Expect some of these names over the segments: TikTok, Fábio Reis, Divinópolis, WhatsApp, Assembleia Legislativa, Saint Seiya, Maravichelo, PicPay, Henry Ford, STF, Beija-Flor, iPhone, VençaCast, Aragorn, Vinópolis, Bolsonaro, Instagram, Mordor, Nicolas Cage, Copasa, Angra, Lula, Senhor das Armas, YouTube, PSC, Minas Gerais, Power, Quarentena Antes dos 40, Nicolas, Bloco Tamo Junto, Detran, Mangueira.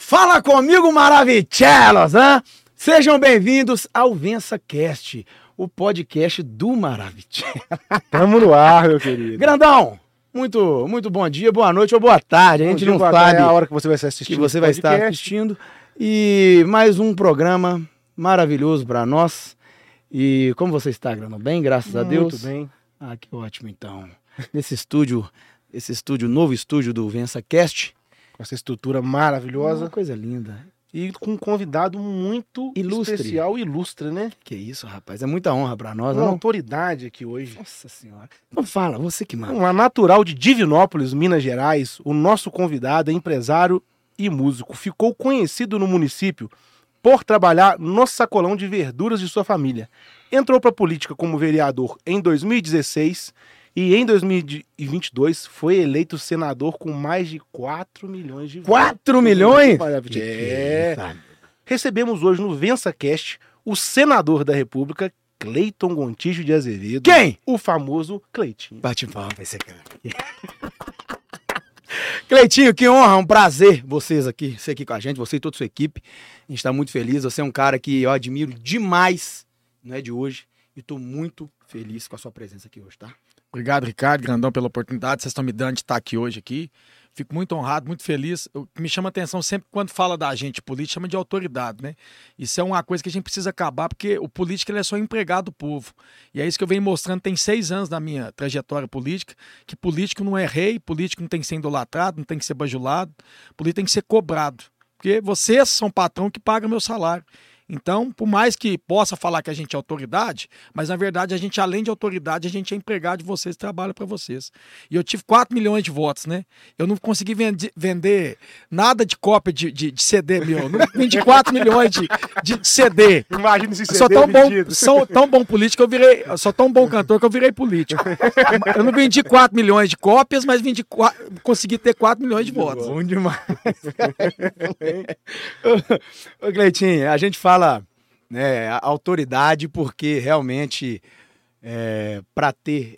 Fala comigo, maravichelos, né? Sejam bem-vindos ao VençaCast, o podcast do Maravichelo. Tamo no ar, meu querido. Grandão, muito bom dia, boa noite ou boa tarde. A gente não sabe a hora que você vai estar assistindo. E mais um programa maravilhoso para nós. E como você está, Grandão? Bem, graças a Deus. Muito bem. Ah, que ótimo, então. Nesse estúdio, novo estúdio do VençaCast. Com essa estrutura maravilhosa. Uma coisa linda. E com um convidado muito especial e ilustre, né? Que isso, rapaz. É muita honra pra nós. Uma autoridade aqui hoje. Nossa Senhora. Não fala, você que manda. Uma natural de Divinópolis, Minas Gerais, o nosso convidado é empresário e músico. Ficou conhecido no município por trabalhar no sacolão de verduras de sua família. Entrou pra política como vereador em 2016... E em 2022 foi eleito senador com mais de 4 milhões de votos. 4 milhões? É. Recebemos hoje no VençaCast o senador da República, Cleiton Gontijo de Azevedo. Quem? O famoso Cleitinho. Bate palma esse cara. Cleitinho, que honra, um prazer você aqui com a gente, você e toda a sua equipe. A gente está muito feliz, você é um cara que eu admiro demais, não é de hoje. E estou muito feliz com a sua presença aqui hoje, tá? Obrigado, Ricardo, Grandão, pela oportunidade. Vocês estão me dando de estar aqui hoje. Fico muito honrado, muito feliz. O que me chama atenção sempre quando fala da gente política, chama de autoridade, né? Isso é uma coisa que a gente precisa acabar, porque o político ele é só empregado do povo. E é isso que eu venho mostrando, tem 6 anos na minha trajetória política, que político não é rei, político não tem que ser idolatrado, não tem que ser bajulado, político tem que ser cobrado. Porque vocês são patrão que pagam meu salário. Então, por mais que possa falar que a gente é autoridade, mas na verdade a gente, além de autoridade, a gente é empregado de vocês, trabalha para vocês. E eu tive 4 milhões de votos, né? Eu não consegui vender nada de cópia de CD, meu. Não vendi 4 milhões de CD. Imagina esse CD vendido. Sou tão bom político que eu virei... Sou tão bom cantor que eu virei político. Eu não vendi 4 milhões de cópias, mas consegui ter 4 milhões de votos. Bom demais. Ô, Cleitinho, a gente fala a autoridade, porque realmente para ter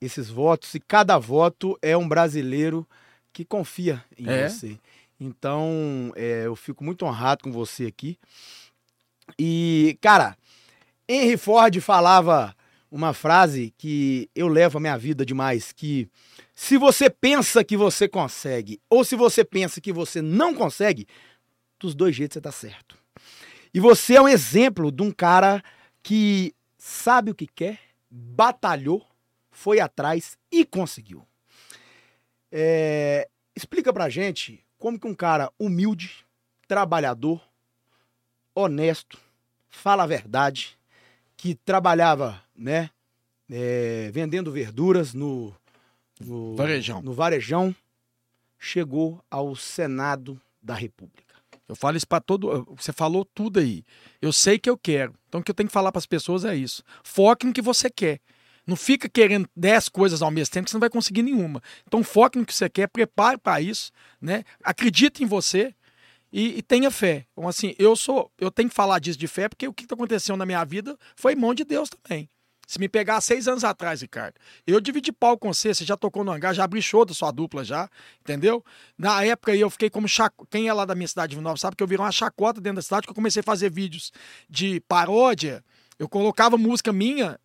esses votos, e cada voto é um brasileiro que confia em você. Então eu fico muito honrado com você aqui. E cara, Henry Ford falava uma frase que eu levo a minha vida demais, que se você pensa que você consegue ou se você pensa que você não consegue, dos dois jeitos você tá certo. E você é um exemplo de um cara que sabe o que quer, batalhou, foi atrás e conseguiu. Explica pra gente como que um cara humilde, trabalhador, honesto, fala a verdade, que trabalhava, né, vendendo verduras no varejão. Chegou ao Senado da República. Eu falo isso para todo... Você falou tudo aí. Eu sei que eu quero. Então o que eu tenho que falar para as pessoas é isso. Foque no que você quer. Não fica querendo 10 coisas ao mesmo tempo que você não vai conseguir nenhuma. Então foque no que você quer, prepare para isso, né? Acredite em você e tenha fé. Então assim, eu tenho que falar disso de fé porque o que está acontecendo na minha vida foi mão de Deus também. Se me pegar 6 anos atrás, Ricardo, eu dividi pau com você já tocou no hangar, já abri show da sua dupla já, entendeu? Na época eu fiquei como chacota, quem é lá da minha cidade de Vinópolis sabe que eu virei uma chacota dentro da cidade, que eu comecei a fazer vídeos de paródia, eu colocava música minha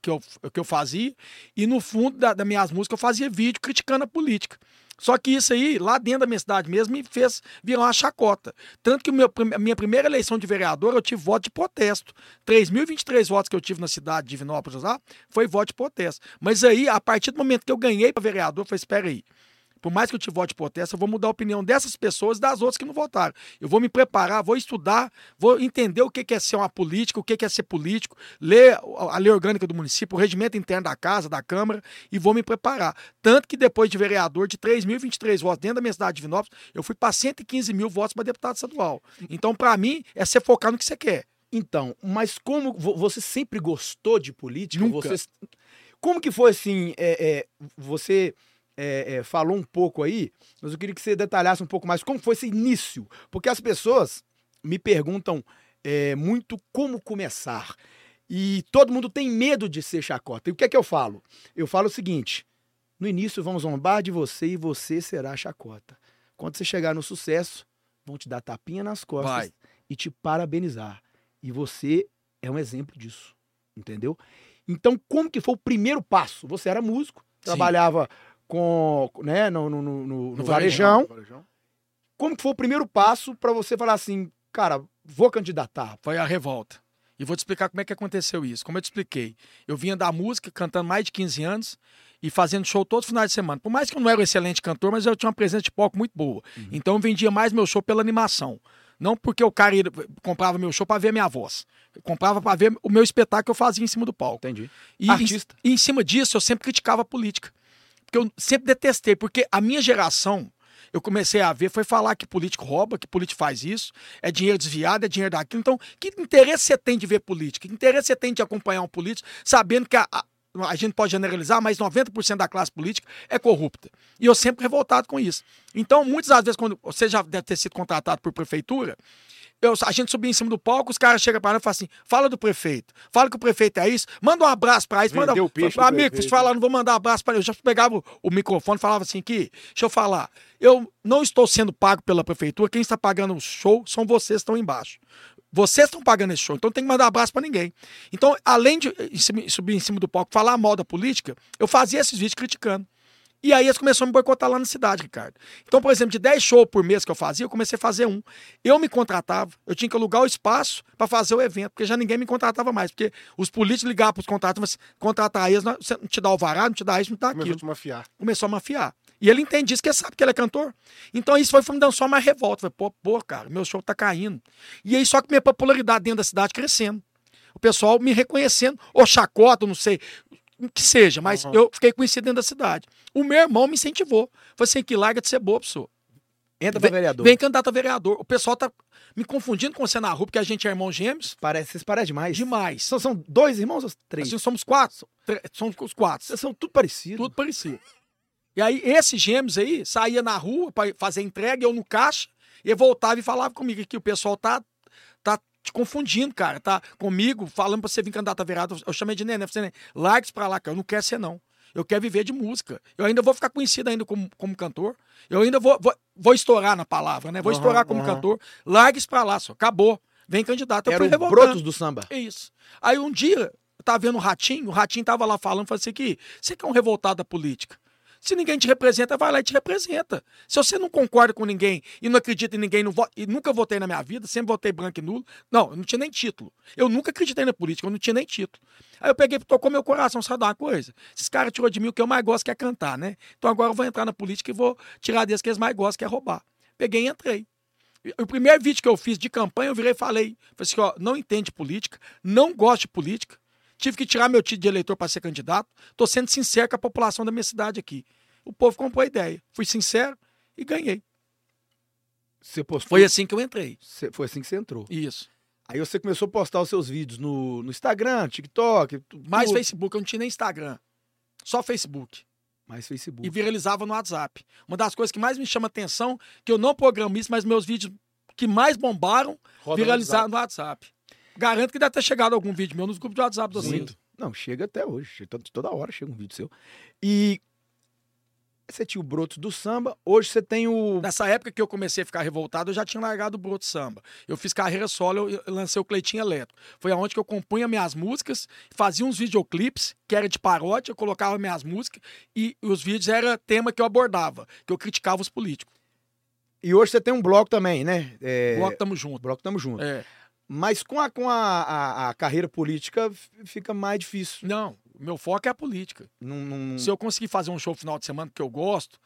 que eu fazia, e no fundo das minhas músicas eu fazia vídeo criticando a política. Só que isso aí, lá dentro da minha cidade mesmo, me fez virar uma chacota. Tanto que a minha primeira eleição de vereador, eu tive voto de protesto. 3.023 votos que eu tive na cidade de Vinópolis lá, foi voto de protesto. Mas aí, a partir do momento que eu ganhei para vereador, eu falei, espera aí. Por mais que eu te vote de protesto, eu vou mudar a opinião dessas pessoas e das outras que não votaram. Eu vou me preparar, vou estudar, vou entender o que é ser uma política, o que é ser político, ler a lei orgânica do município, o regimento interno da casa, da Câmara, e vou me preparar. Tanto que depois de vereador, de 3.023 votos dentro da minha cidade de Vinópolis, eu fui para 115 mil votos para deputado estadual. Então, para mim, é você focar no que você quer. Então, mas como você sempre gostou de política? Nunca. Como que foi assim, você... falou um pouco aí, mas eu queria que você detalhasse um pouco mais como foi esse início, porque as pessoas me perguntam muito como começar e todo mundo tem medo de ser chacota. E o que é que eu falo? Eu falo o seguinte: no início vão zombar de você e você será chacota. Quando você chegar no sucesso, vão te dar tapinha nas costas e te parabenizar. E você é um exemplo disso, entendeu? Então, como que foi o primeiro passo? Você era músico, trabalhava com, né, no varejão. Como que foi o primeiro passo para você falar assim, cara, vou candidatar? Foi a revolta. E vou te explicar como é que aconteceu isso. Como eu te expliquei, eu vinha da música, cantando mais de 15 anos e fazendo show todos os finais de semana. Por mais que eu não era um excelente cantor, mas eu tinha uma presença de palco muito boa. Uhum. Então eu vendia mais meu show pela animação. Não porque o cara comprava meu show para ver a minha voz. Eu comprava para ver o meu espetáculo que eu fazia em cima do palco. Entendi. E artista. E em cima disso, eu sempre criticava a política. Porque eu sempre detestei. Porque a minha geração, eu comecei a ver, foi falar que político rouba, que político faz isso, é dinheiro desviado, é dinheiro daquilo. Então, que interesse você tem de ver política? Que interesse você tem de acompanhar um político, sabendo que a gente pode generalizar, mas 90% da classe política é corrupta. E eu sempre revoltado com isso. Então, muitas das vezes, quando você já deve ter sido contratado por prefeitura, a gente subia em cima do palco, os caras chegam para nós e falam assim, fala do prefeito, fala que o prefeito é isso, manda um abraço para isso, manda... Amigo, deixa eu falar, não vou mandar abraço para ele. Eu já pegava o microfone e falava assim, aqui, deixa eu falar, eu não estou sendo pago pela prefeitura, quem está pagando o show são vocês que estão embaixo. Vocês estão pagando esse show, então tem que mandar abraço para ninguém. Então, além de subir em cima do palco, falar mal da política, eu fazia esses vídeos criticando. E aí eles começaram a me boicotar lá na cidade, Ricardo. Então, por exemplo, de 10 shows por mês que eu fazia, eu comecei a fazer um. Eu me contratava, eu tinha que alugar o espaço para fazer o evento, porque já ninguém me contratava mais. Porque os políticos ligavam para os contratos, mas contratar eles, não te dá alvará, não te dá isso, não te dá aquilo. Começou a mafiar. Começou a mafiar. E ele entende isso, que ele sabe que ele é cantor. Então isso foi me dando só uma revolta. Falei, pô, cara, meu show tá caindo. E aí só que minha popularidade dentro da cidade crescendo. O pessoal me reconhecendo, ou chacota, não sei... que seja, mas eu fiquei conhecido dentro da cidade. O meu irmão me incentivou. Falei assim, que larga de ser boa, pessoa. Entra pra vereador. Vem candidato a vereador. O pessoal tá me confundindo com você na rua, porque a gente é irmão gêmeos. Parece, vocês parecem demais. Demais. São dois irmãos ou três? Assim, somos quatro. Somos os quatro. Vocês são tudo parecido. Tudo parecido. E aí, esses gêmeos aí, saía na rua pra fazer entrega, eu no caixa, e voltava e falava comigo aqui, o pessoal tá te confundindo, cara, tá comigo, falando pra você vir candidato a vereador. Eu chamei de Nenê, falei, larga isso pra lá, cara, eu não quero ser não. Eu quero viver de música. Eu ainda vou ficar conhecido ainda como cantor. Eu ainda vou estourar na palavra, né? Vou estourar como cantor. Larga isso pra lá, só. Acabou. Vem candidato. Eu fui revoltando. Brotos do samba. É isso. Aí um dia, eu tava vendo o Ratinho tava lá falando, falei assim, que você que é um revoltado da política. Se ninguém te representa, vai lá e te representa. Se você não concorda com ninguém e não acredita em ninguém, não e nunca votei na minha vida, sempre votei branco e nulo. Não, eu não tinha nem título. Eu nunca acreditei na política, eu não tinha nem título. Aí eu peguei, tocou meu coração, sabe de uma coisa? Esses caras tirou de mim o que eu mais gosto, que é cantar, né? Então agora eu vou entrar na política e vou tirar deles que eles mais gostam, que é roubar. Peguei e entrei. O primeiro vídeo que eu fiz de campanha, eu virei e falei assim, ó, não entende política, não gosto de política. Tive que tirar meu título de eleitor para ser candidato. Estou sendo sincero com a população da minha cidade aqui. O povo comprou a ideia. Fui sincero e ganhei. Você postou... Foi assim que eu entrei. Foi assim que você entrou. Isso. Aí você começou a postar os seus vídeos no Instagram, TikTok... Mais Facebook. Eu não tinha nem Instagram. Só Facebook. Mais Facebook. E viralizava no WhatsApp. Uma das coisas que mais me chama atenção, que eu não programo isso, mas meus vídeos que mais bombaram, viralizaram no WhatsApp. Garanto que deve ter chegado algum vídeo meu nos grupos de WhatsApp do Muito. Não, chega até hoje. Toda hora chega um vídeo seu. E você tinha o Broto do Samba, hoje você tem o... Nessa época que eu comecei a ficar revoltado, eu já tinha largado o Broto do Samba. Eu fiz carreira solo, eu lancei o Cleitinho Eletro. Foi aonde que eu compunha minhas músicas, fazia uns videoclipes, que era de paródia, eu colocava minhas músicas, e os vídeos era tema que eu abordava, que eu criticava os políticos. E hoje você tem um bloco também, né? Bloco Tamo Junto. Bloco Tamo Junto. É. Mas com a carreira política fica mais difícil. Não, meu foco é a política. Não... Se eu conseguir fazer um show no final de semana que eu gosto,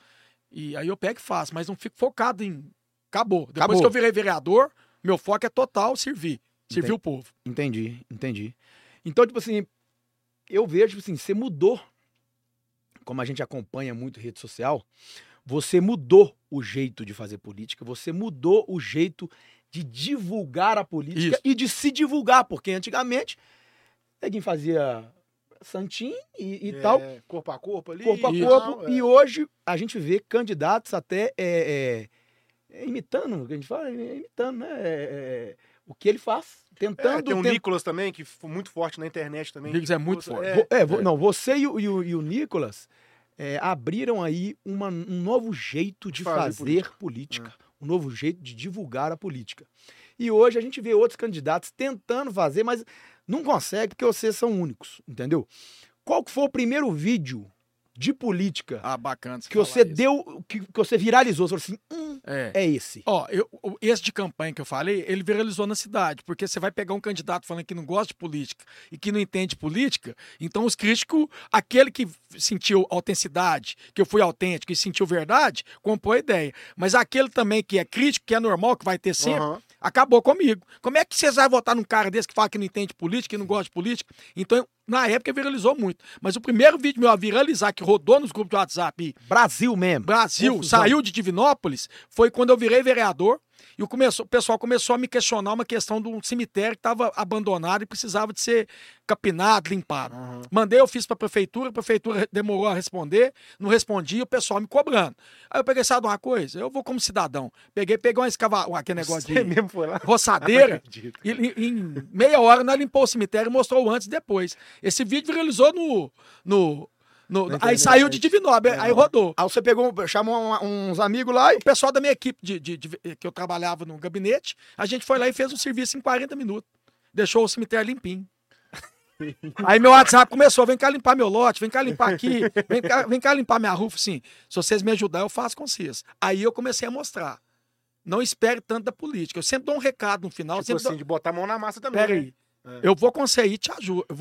e aí eu pego e faço, mas não fico focado em... Acabou. Depois que eu virei vereador, meu foco é total servir o povo. Entendi. Então, tipo assim, eu vejo, tipo assim, você mudou, como a gente acompanha muito rede social, você mudou o jeito de fazer política, você mudou o jeito... de divulgar a política e de se divulgar, porque antigamente ninguém fazia santinho e tal. Corpo a corpo ali. Corpo a corpo. Não, e hoje a gente vê candidatos até imitando, o que a gente fala, imitando, né? O que ele faz, tentando... tem o Nicolas também, que foi muito forte na internet também. O Nicolas é muito forte. Você e o Nicolas... abriram aí um novo jeito de fazer política. Um novo jeito de divulgar a política. E hoje a gente vê outros candidatos tentando fazer, mas não consegue porque vocês são únicos, entendeu? Qual que foi o primeiro vídeo de política que você deu, que você viralizou? Você falou assim, é esse. Ó, esse de campanha que eu falei, ele viralizou na cidade, porque você vai pegar um candidato falando que não gosta de política e que não entende política, então os críticos, aquele que sentiu autenticidade, que eu fui autêntico e sentiu verdade, compôs a ideia. Mas aquele também que é crítico, que é normal, que vai ter sempre... Uhum. Acabou comigo. Como é que vocês vão votar num cara desse que fala que não entende política, que não gosta de política? Então, na época, viralizou muito. Mas o primeiro vídeo meu a viralizar, que rodou nos grupos de WhatsApp... Brasil mesmo. Brasil. Confusão. Saiu de Divinópolis, foi quando eu virei vereador e o pessoal começou a me questionar uma questão de um cemitério que estava abandonado e precisava de ser capinado, limpado. Uhum. Mandei, eu fiz para a prefeitura demorou a responder, não respondia, o pessoal me cobrando. Aí eu peguei, sabe uma coisa? Eu vou como cidadão. Peguei uma escavação, aquele negócio de mesmo foi lá? Roçadeira, e em meia hora nós limpou o cemitério e mostrou antes e depois. Esse vídeo viralizou aí saiu de Divinópolis, aí rodou. Aí você chamou uns amigos lá e o pessoal da minha equipe, que eu trabalhava no gabinete, a gente foi lá e fez um serviço em 40 minutos. Deixou o cemitério limpinho. Aí meu WhatsApp começou, vem cá limpar meu lote, vem cá limpar aqui, vem cá limpar minha rufa, assim. Se vocês me ajudarem, eu faço com vocês. Aí eu comecei a mostrar. Não espere tanto da política. Eu sempre dou um recado no final. Tipo assim, de botar a mão na massa também. Peraí, eu vou conseguir, te ajudo. Eu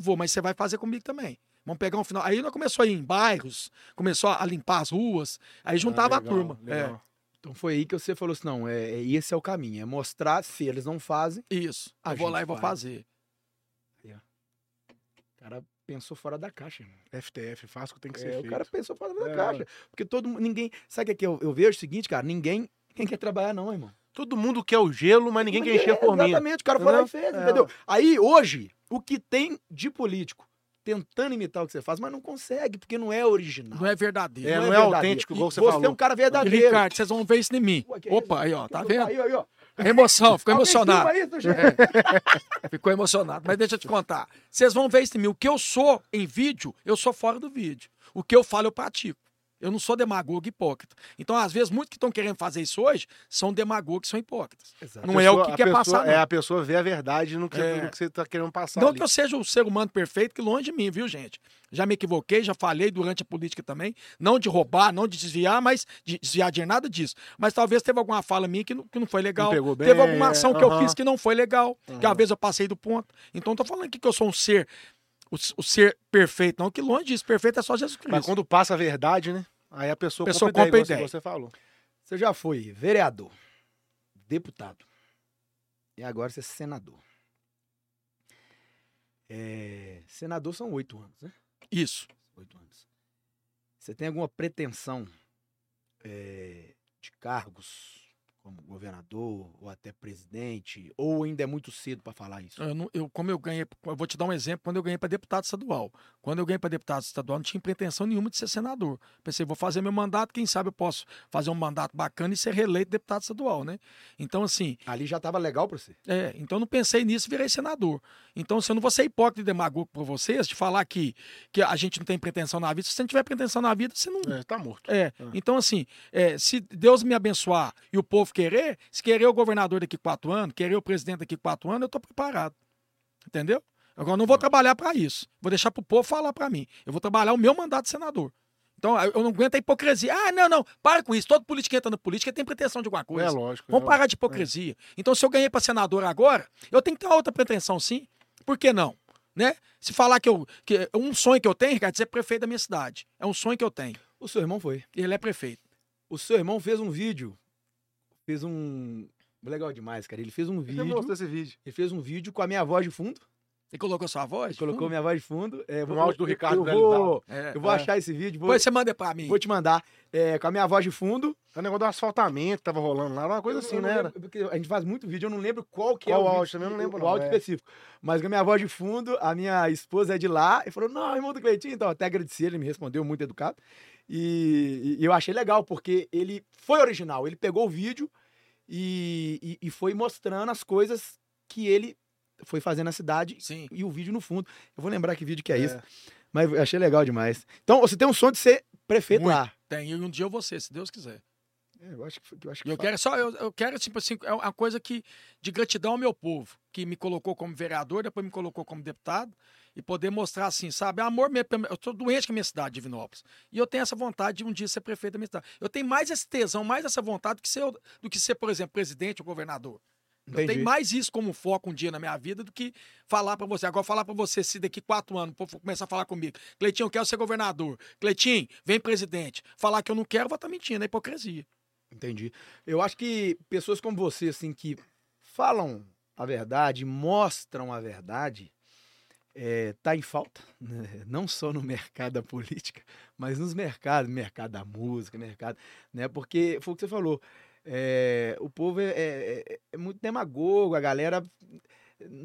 vou, mas você vai fazer comigo também. Vamos pegar um final. Aí nós começou a ir em bairros, começou a limpar as ruas, aí juntava legal, a turma. Legal. É. Então foi aí que você falou assim, não, esse é o caminho, é mostrar se eles não fazem. Isso, eu vou lá e vou fazer. É. O cara pensou fora da caixa, irmão. FTF, faz o que tem que ser feito. O cara pensou fora da caixa, porque todo mundo, ninguém... Sabe o que eu vejo? O seguinte, cara, ninguém quer trabalhar não, irmão. Todo mundo quer o gelo, mas ninguém quer encher a forminha. Exatamente, o cara foi lá e fez, entendeu? Aí hoje, o que tem de político tentando imitar o que você faz, mas não consegue, porque não é original. Não é verdadeiro. Não é autêntico, igual você falou. Você é um cara verdadeiro. Ricardo, vocês vão ver isso em mim. Opa, aí, ó, tá vendo? Aí, ó. Emoção, ficou emocionado. Ficou emocionado, mas deixa eu te contar. Vocês vão ver isso em mim. O que eu sou em vídeo, eu sou fora do vídeo. O que eu falo, eu pratico. Eu não sou demagogo hipócrita. Então, às vezes, muitos que estão querendo fazer isso hoje são demagogos, são hipócritas. Exato. Não é o que quer passar, não. A pessoa vê a verdade no que você está querendo passar. Não que eu seja um ser humano perfeito, que longe de mim, viu, gente? Já me equivoquei, já falei durante a política também. Não de roubar, não de desviar, mas de desviar de nada disso. Mas talvez teve alguma fala minha que não foi legal. Não pegou bem, teve alguma ação que eu fiz que não foi legal. Que às vezes eu passei do ponto. Então, estou falando aqui que eu sou um ser... O ser perfeito, não, que longe disso. Perfeito é só Jesus Cristo. Mas quando passa a verdade, né? Aí a pessoa compra ideia, igual você falou. Você já foi vereador, deputado, e agora você é senador. Senador são 8 anos, né? Isso. 8 anos. Você tem alguma pretensão de cargos como governador ou até presidente, ou ainda é muito cedo para falar isso? Eu vou te dar um exemplo, quando eu ganhei para deputado estadual. Quando eu ganhei para deputado estadual, não tinha pretensão nenhuma de ser senador. Pensei, vou fazer meu mandato, quem sabe eu posso fazer um mandato bacana e ser reeleito deputado estadual, né? Então, assim... Ali já estava legal para você? Então não pensei nisso e virei senador. Então, se eu não vou ser hipócrita e demagogo para vocês, de falar que a gente não tem pretensão na vida, se você não tiver pretensão na vida, você não... Tá morto. Então, assim, se Deus me abençoar e o povo querer, se querer o governador daqui 4 anos, querer o presidente daqui 4 anos, eu tô preparado. Entendeu? Agora eu não vou trabalhar para isso. Vou deixar pro povo falar para mim. Eu vou trabalhar o meu mandato de senador. Então, eu não aguento a hipocrisia. Não, para com isso. Todo político que entra na política tem pretensão de alguma coisa. Lógico. Vamos parar de hipocrisia. Então, se eu ganhei para senador agora, eu tenho que ter uma outra pretensão, sim. Por que não? Né? Se falar que um sonho que eu tenho, Ricardo, é ser prefeito da minha cidade. É um sonho que eu tenho. O seu irmão foi. Ele é prefeito. O seu irmão fez um vídeo... Legal demais, cara. Ele fez um vídeo. Você mostrou esse vídeo. Ele fez um vídeo com a minha voz de fundo. Ele colocou sua voz? Colocou minha voz de fundo. O áudio do Ricardo. Eu vou achar esse vídeo. Depois você manda pra mim. Vou te mandar. Com a minha voz de fundo. É um negócio do asfaltamento tava rolando lá. Era uma coisa assim, né? Porque a gente faz muito vídeo. Eu não lembro qual que é o áudio. Também não lembro o áudio específico. Mas com a minha voz de fundo, a minha esposa é de lá. E falou, não, irmão do Cleitinho. Então, até agradecer. Ele me respondeu muito educado. E eu achei legal, porque ele foi original. Ele pegou o vídeo e foi mostrando as coisas que ele foi fazendo na cidade. Sim. E o vídeo no fundo. Eu vou lembrar que vídeo que é esse. mas achei legal demais. Então, você tem um sonho de ser prefeito muito. Lá. Tem, e um dia eu vou ser, se Deus quiser. É, eu acho que eu quero só, eu quero, tipo assim, é uma coisa que, de gratidão ao meu povo, que me colocou como vereador, depois me colocou como deputado, e poder mostrar assim, sabe, amor mesmo, eu tô doente com a minha cidade, Divinópolis, e eu tenho essa vontade de um dia ser prefeito da minha cidade. Eu tenho mais esse tesão, mais essa vontade do que ser, por exemplo, presidente ou governador. Entendi. Eu tenho mais isso como foco um dia na minha vida do que falar pra você. Agora, falar pra você, se daqui 4 anos o povo começar a falar comigo, Cleitinho, eu quero ser governador, Cleitinho, vem presidente. Falar que eu não quero, eu vou estar mentindo, é hipocrisia. Entendi. Eu acho que pessoas como você, assim, que falam a verdade, mostram a verdade, tá em falta, né? Não só no mercado da política, mas nos mercados, mercado da música, mercado, né? Porque foi o que você falou, o povo é muito demagogo, a galera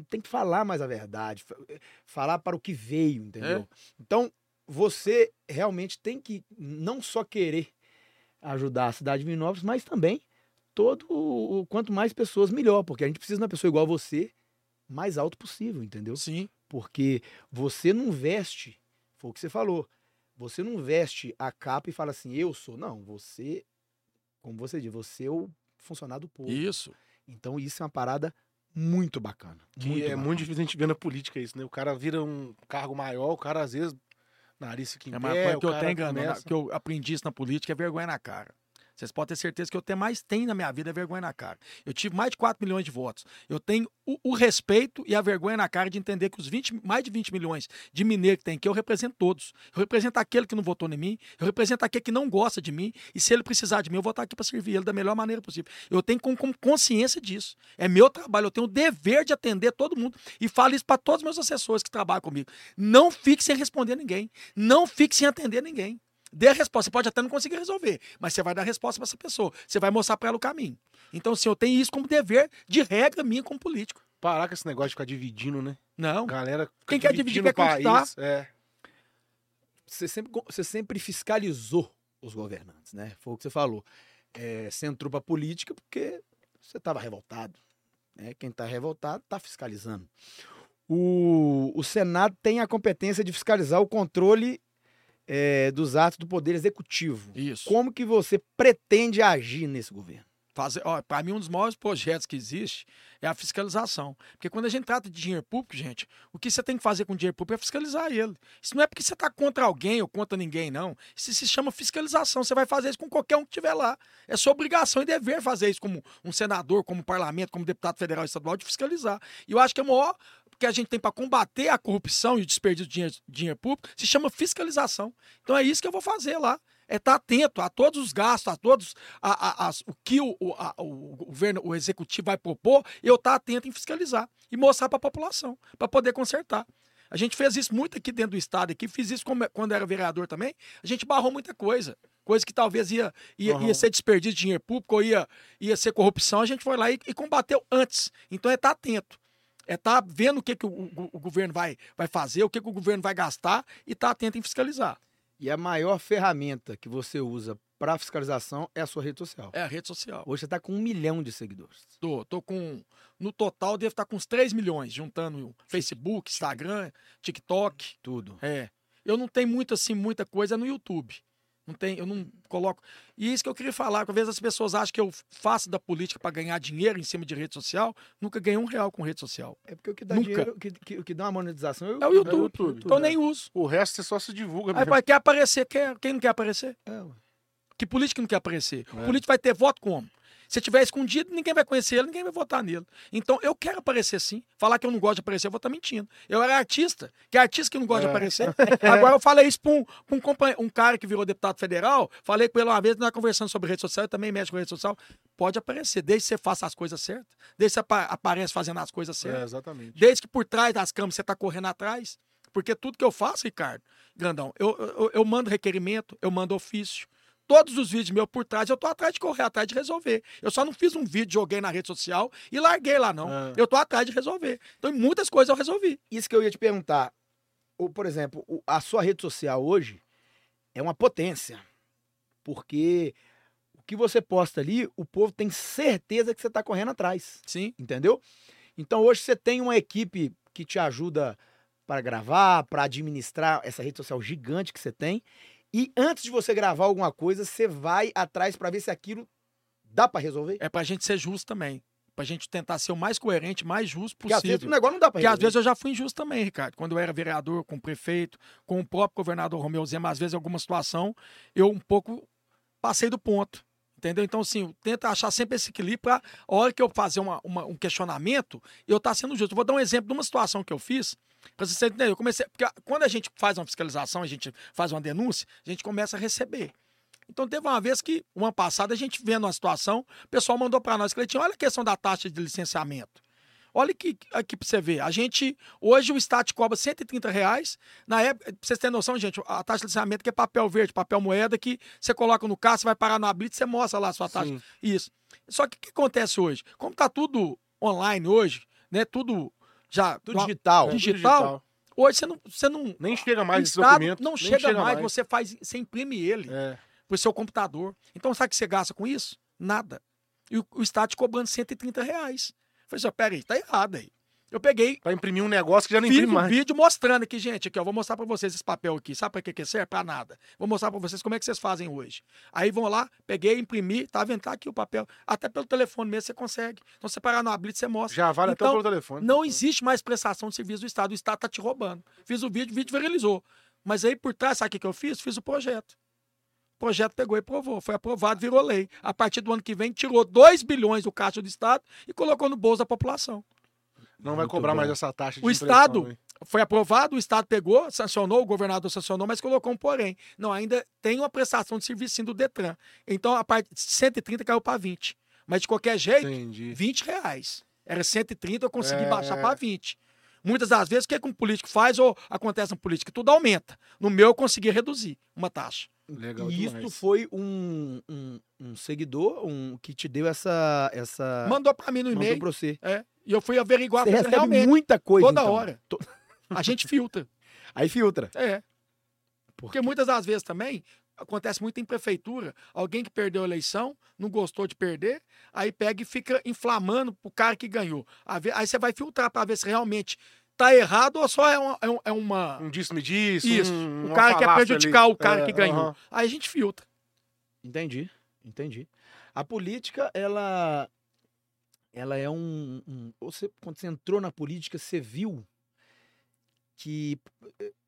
tem que falar mais a verdade, falar para o que veio, entendeu? É. Então, você realmente tem que não só querer ajudar a cidade de Vinópolis, mas também quanto mais pessoas, melhor, porque a gente precisa de uma pessoa igual a você, mais alto possível, entendeu? Sim. Porque você não veste, foi o que você falou, você não veste a capa e fala assim, eu sou, não, você, como você diz, você é o funcionário do povo. Isso. Então isso é uma parada muito bacana. Muito difícil a gente ver na política isso, né? O cara vira um cargo maior, o cara às vezes... Nariz fica em pé, mas o que eu tenho que eu aprendi isso na política é vergonha na cara. Vocês podem ter certeza que eu até mais tenho na minha vida é vergonha na cara. Eu tive mais de 4 milhões de votos. Eu tenho o respeito e a vergonha na cara de entender que os mais de 20 milhões de mineiros que tem aqui, eu represento todos. Eu represento aquele que não votou em mim, eu represento aquele que não gosta de mim, e se ele precisar de mim, eu vou estar aqui para servir ele da melhor maneira possível. Eu tenho como consciência disso. É meu trabalho, eu tenho o dever de atender todo mundo. E falo isso para todos os meus assessores que trabalham comigo. Não fique sem responder ninguém. Não fique sem atender ninguém. Dê a resposta, você pode até não conseguir resolver, mas você vai dar a resposta para essa pessoa, você vai mostrar para ela o caminho. Então, assim, eu tenho isso como dever de regra minha como político. Parar com esse negócio de ficar dividindo, né? Não. Galera, quem quer dividir quer conquistar. Você sempre fiscalizou os governantes, né? Foi o que você falou. Você entrou para política porque você estava revoltado, né? Quem está revoltado está fiscalizando. O Senado tem a competência de fiscalizar o controle dos atos do Poder Executivo. Isso. Como que você pretende agir nesse governo? Para mim, um dos maiores projetos que existe é a fiscalização. Porque quando a gente trata de dinheiro público, gente, o que você tem que fazer com o dinheiro público é fiscalizar ele. Isso não é porque você está contra alguém ou contra ninguém, não. Isso se chama fiscalização. Você vai fazer isso com qualquer um que estiver lá. É sua obrigação e dever fazer isso como um senador, como parlamento, como deputado federal e estadual, de fiscalizar. E eu acho que é o maior que a gente tem para combater a corrupção e o desperdício de dinheiro público, se chama fiscalização. Então é isso que eu vou fazer lá. É estar atento a todos os gastos, a todos o que o governo, o executivo vai propor, eu estar atento em fiscalizar e mostrar para a população, para poder consertar. A gente fez isso muito aqui dentro do estado, aqui, fiz isso quando era vereador também, a gente barrou muita coisa que talvez ia ser desperdício de dinheiro público, ou ia ser corrupção, a gente foi lá e combateu antes. Então é estar atento. É estar vendo o que o governo vai fazer, o que o governo vai gastar e estar atento em fiscalizar. E a maior ferramenta que você usa para fiscalização é a sua rede social. É a rede social. Hoje você está com 1 milhão de seguidores. Tô com... No total, devo estar com uns 3 milhões, juntando Facebook, Instagram, TikTok. Tudo. É. Eu não tenho muita coisa no YouTube. Não tem, eu não coloco... E isso que eu queria falar, que às vezes as pessoas acham que eu faço da política para ganhar dinheiro em cima de rede social, nunca ganhei R$1 com rede social. É porque o que dá dinheiro, o que dá uma monetização é o YouTube. Então eu nem uso. O resto você só se divulga. Aí, quer aparecer, quem não quer aparecer? Que político não quer aparecer? O político vai ter voto como? Se tiver escondido, ninguém vai conhecer ele, ninguém vai votar nele. Então, eu quero aparecer sim. Falar que eu não gosto de aparecer, eu vou estar mentindo. Eu era artista, que é artista que não gosta de aparecer. Agora, eu falei isso para um cara que virou deputado federal, falei com ele uma vez, nós conversando sobre rede social, eu também mexo com rede social. Pode aparecer, desde que você faça as coisas certas, desde que você aparece fazendo as coisas certas. Exatamente. Desde que por trás das câmeras você está correndo atrás. Porque tudo que eu faço, Ricardo, grandão, eu mando requerimento, eu mando ofício. Todos os vídeos meus por trás, eu tô atrás de correr, atrás de resolver. Eu só não fiz um vídeo, joguei na rede social e larguei lá, não. Eu tô atrás de resolver. Então, muitas coisas eu resolvi. Isso que eu ia te perguntar. Por exemplo, a sua rede social hoje é uma potência. Porque o que você posta ali, o povo tem certeza que você tá correndo atrás. Sim. Entendeu? Então, hoje você tem uma equipe que te ajuda para gravar, para administrar essa rede social gigante que você tem. E antes de você gravar alguma coisa, você vai atrás para ver se aquilo dá para resolver. É para a gente ser justo também. Pra gente tentar ser o mais coerente, mais justo possível. Porque às vezes o negócio não dá pra resolver. Porque às vezes eu já fui injusto também, Ricardo. Quando eu era vereador, com o prefeito, com o próprio governador Romeu Zema, às vezes em alguma situação, eu um pouco passei do ponto. Entendeu? Então, assim, tenta achar sempre esse equilíbrio pra a hora que eu fazer um questionamento, eu tá sendo justo. Eu vou dar um exemplo de uma situação que eu fiz. Pra você entender, eu comecei. Porque quando a gente faz uma fiscalização, a gente faz uma denúncia, a gente começa a receber. Então teve uma vez que, o ano passado, a gente vendo uma situação, o pessoal mandou para nós, Cleitinho, olha a questão da taxa de licenciamento. Olha aqui para você ver. A gente, hoje o Estado cobra R$130. Na época, pra vocês terem noção, gente, a taxa de licenciamento que é papel verde, papel moeda, que você coloca no carro, você vai parar na blitz, você mostra lá a sua taxa. Sim. Isso. Só que o que acontece hoje? Como tá tudo online hoje, né? Tudo já... Tudo digital. Digital. Hoje você não... Nem chega mais esse documento. Não chega mais, você imprime ele. É. Para o seu computador. Então, sabe o que você gasta com isso? Nada. E o Estado te cobrando R$130. Eu falei assim, peraí, tá errado aí. Eu peguei... Para imprimir um negócio que já não imprime mais. Fiz um vídeo mostrando aqui, gente, aqui, ó, vou mostrar para vocês esse papel aqui. Sabe para que serve? Para nada. Vou mostrar para vocês como é que vocês fazem hoje. Aí vão lá, peguei, imprimi, tá vendo? Tá aqui o papel. Até pelo telefone mesmo você consegue. Então, você parar no blitz, você mostra. Já vale então, até pelo telefone. Não existe mais prestação de serviço do Estado. O Estado tá te roubando. Fiz o vídeo viralizou. Mas aí, por trás, sabe o que eu fiz? Fiz o projeto. O projeto pegou e aprovou, foi aprovado, virou lei. A partir do ano que vem, tirou 2 bilhões do caixa do Estado e colocou no bolso da população. Não vai cobrar mais essa taxa de o Estado hein? Foi aprovado, o Estado pegou, sancionou, o governador sancionou, mas colocou um porém. Não, ainda tem uma prestação de serviço sim, do Detran. Então, a parte de 130 caiu para 20. Mas, de qualquer jeito, entendi. R$20. Era 130, eu consegui baixar para 20. Muitas das vezes, o que é que um político faz ou acontece no político? Tudo aumenta. No meu, eu consegui reduzir uma taxa. Legal, e isso foi um seguidor que te deu essa... Mandou pra mim no e-mail. Mandou pra você. É. E eu fui averiguar. Você recebe realmente muita coisa, toda então. Hora. A gente filtra. Aí filtra. É. Porque muitas das vezes também, acontece muito em prefeitura, alguém que perdeu a eleição, não gostou de perder, aí pega e fica inflamando pro cara que ganhou. Aí você vai filtrar pra ver se realmente... tá errado ou só é uma... Um disse-me-disse. Isso. O cara quer prejudicar ali. O cara que ganhou. Uhum. Aí a gente filtra. Entendi. A política, ela é Você, quando você entrou na política, você viu que...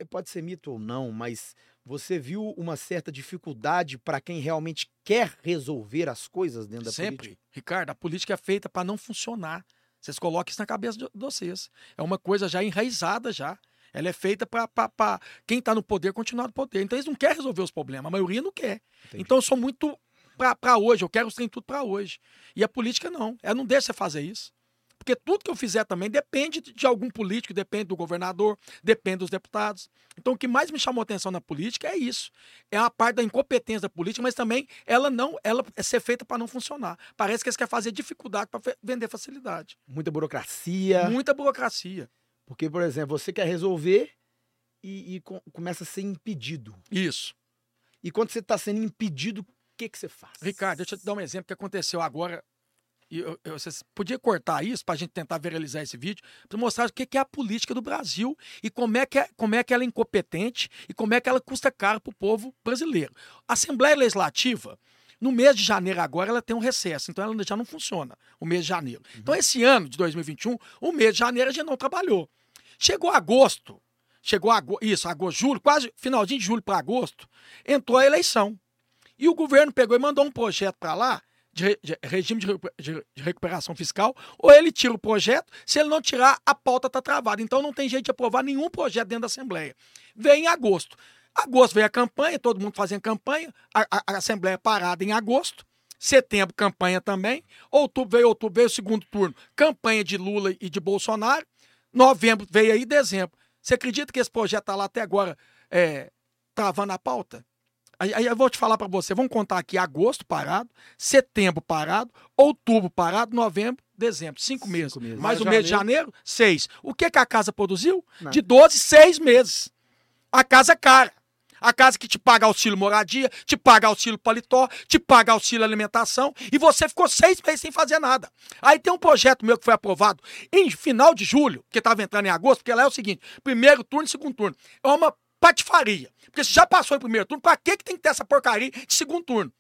Pode ser mito ou não, mas você viu uma certa dificuldade para quem realmente quer resolver as coisas dentro da política? Sempre. Ricardo, a política é feita para não funcionar. Vocês colocam isso na cabeça de vocês. É uma coisa já enraizada já. Ela é feita para quem está no poder continuar no poder. Então eles não querem resolver os problemas. A maioria não quer. Entendi. Então eu sou muito para hoje. Eu quero os trem tudo para hoje. E a política não. Ela não deixa você fazer isso. Porque tudo que eu fizer também depende de algum político, depende do governador, depende dos deputados. Então o que mais me chamou atenção na política é isso. É a parte da incompetência da política, mas também ela é ser feita para não funcionar. Parece que eles querem fazer dificuldade para vender facilidade. Muita burocracia. Porque, por exemplo, você quer resolver e começa a ser impedido. Isso. E quando você está sendo impedido, o que você faz? Ricardo, deixa eu te dar um exemplo que aconteceu agora. Vocês podiam cortar isso para a gente tentar viralizar esse vídeo, para mostrar o que é a política do Brasil e como é que ela é incompetente e como é que ela custa caro para o povo brasileiro. A Assembleia Legislativa, no mês de janeiro agora, ela tem um recesso, então ela já não funciona, o mês de janeiro. Uhum. Então, esse ano de 2021, o mês de janeiro a gente não trabalhou. Chegou agosto, julho, quase finalzinho de julho para agosto, entrou a eleição. E o governo pegou e mandou um projeto para lá, de regime de recuperação fiscal, ou ele tira o projeto, se ele não tirar, a pauta está travada. Então não tem jeito de aprovar nenhum projeto dentro da Assembleia. Vem em agosto. Agosto veio a campanha, todo mundo fazendo campanha, a Assembleia parada em agosto, setembro campanha também, outubro veio o segundo turno, campanha de Lula e de Bolsonaro, novembro veio aí dezembro. Você acredita que esse projeto está lá até agora travando a pauta? Aí eu vou te falar para você, vamos contar aqui agosto parado, setembro parado, outubro parado, novembro, dezembro, 5 meses. Mais o mês de janeiro, 6. O que a casa produziu? Não. De 12, 6 meses. A casa cara. A casa que te paga auxílio moradia, te paga auxílio paletó, te paga auxílio alimentação, e você ficou 6 meses sem fazer nada. Aí tem um projeto meu que foi aprovado em final de julho, que estava entrando em agosto, porque lá é o seguinte, primeiro turno e segundo turno. É uma patifaria. Porque se já passou em primeiro turno, para que tem que ter essa porcaria de segundo turno?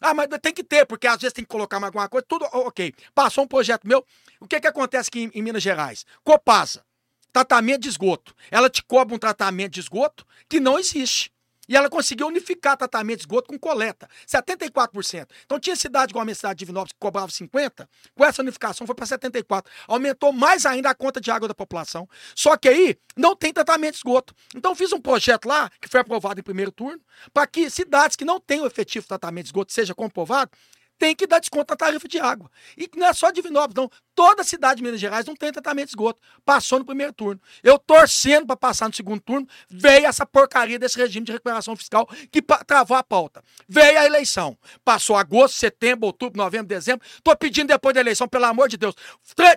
Ah, mas tem que ter, porque às vezes tem que colocar mais alguma coisa, tudo ok. Passou um projeto meu. O que acontece aqui em Minas Gerais? Copasa, tratamento de esgoto. Ela te cobra um tratamento de esgoto que não existe. E ela conseguiu unificar tratamento de esgoto com coleta, 74%. Então tinha cidade igual a minha cidade de Vinópolis que cobrava 50%, com essa unificação foi para 74%. Aumentou mais ainda a conta de água da população. Só que aí não tem tratamento de esgoto. Então fiz um projeto lá, que foi aprovado em primeiro turno, para que cidades que não têm o efetivo tratamento de esgoto, seja comprovado, tem que dar desconto na tarifa de água. E não é só Divinópolis, não. Toda a cidade de Minas Gerais não tem tratamento de esgoto. Passou no primeiro turno. Eu torcendo para passar no segundo turno, veio essa porcaria desse regime de recuperação fiscal que travou a pauta. Veio a eleição. Passou agosto, setembro, outubro, novembro, dezembro. Tô pedindo depois da eleição, pelo amor de Deus,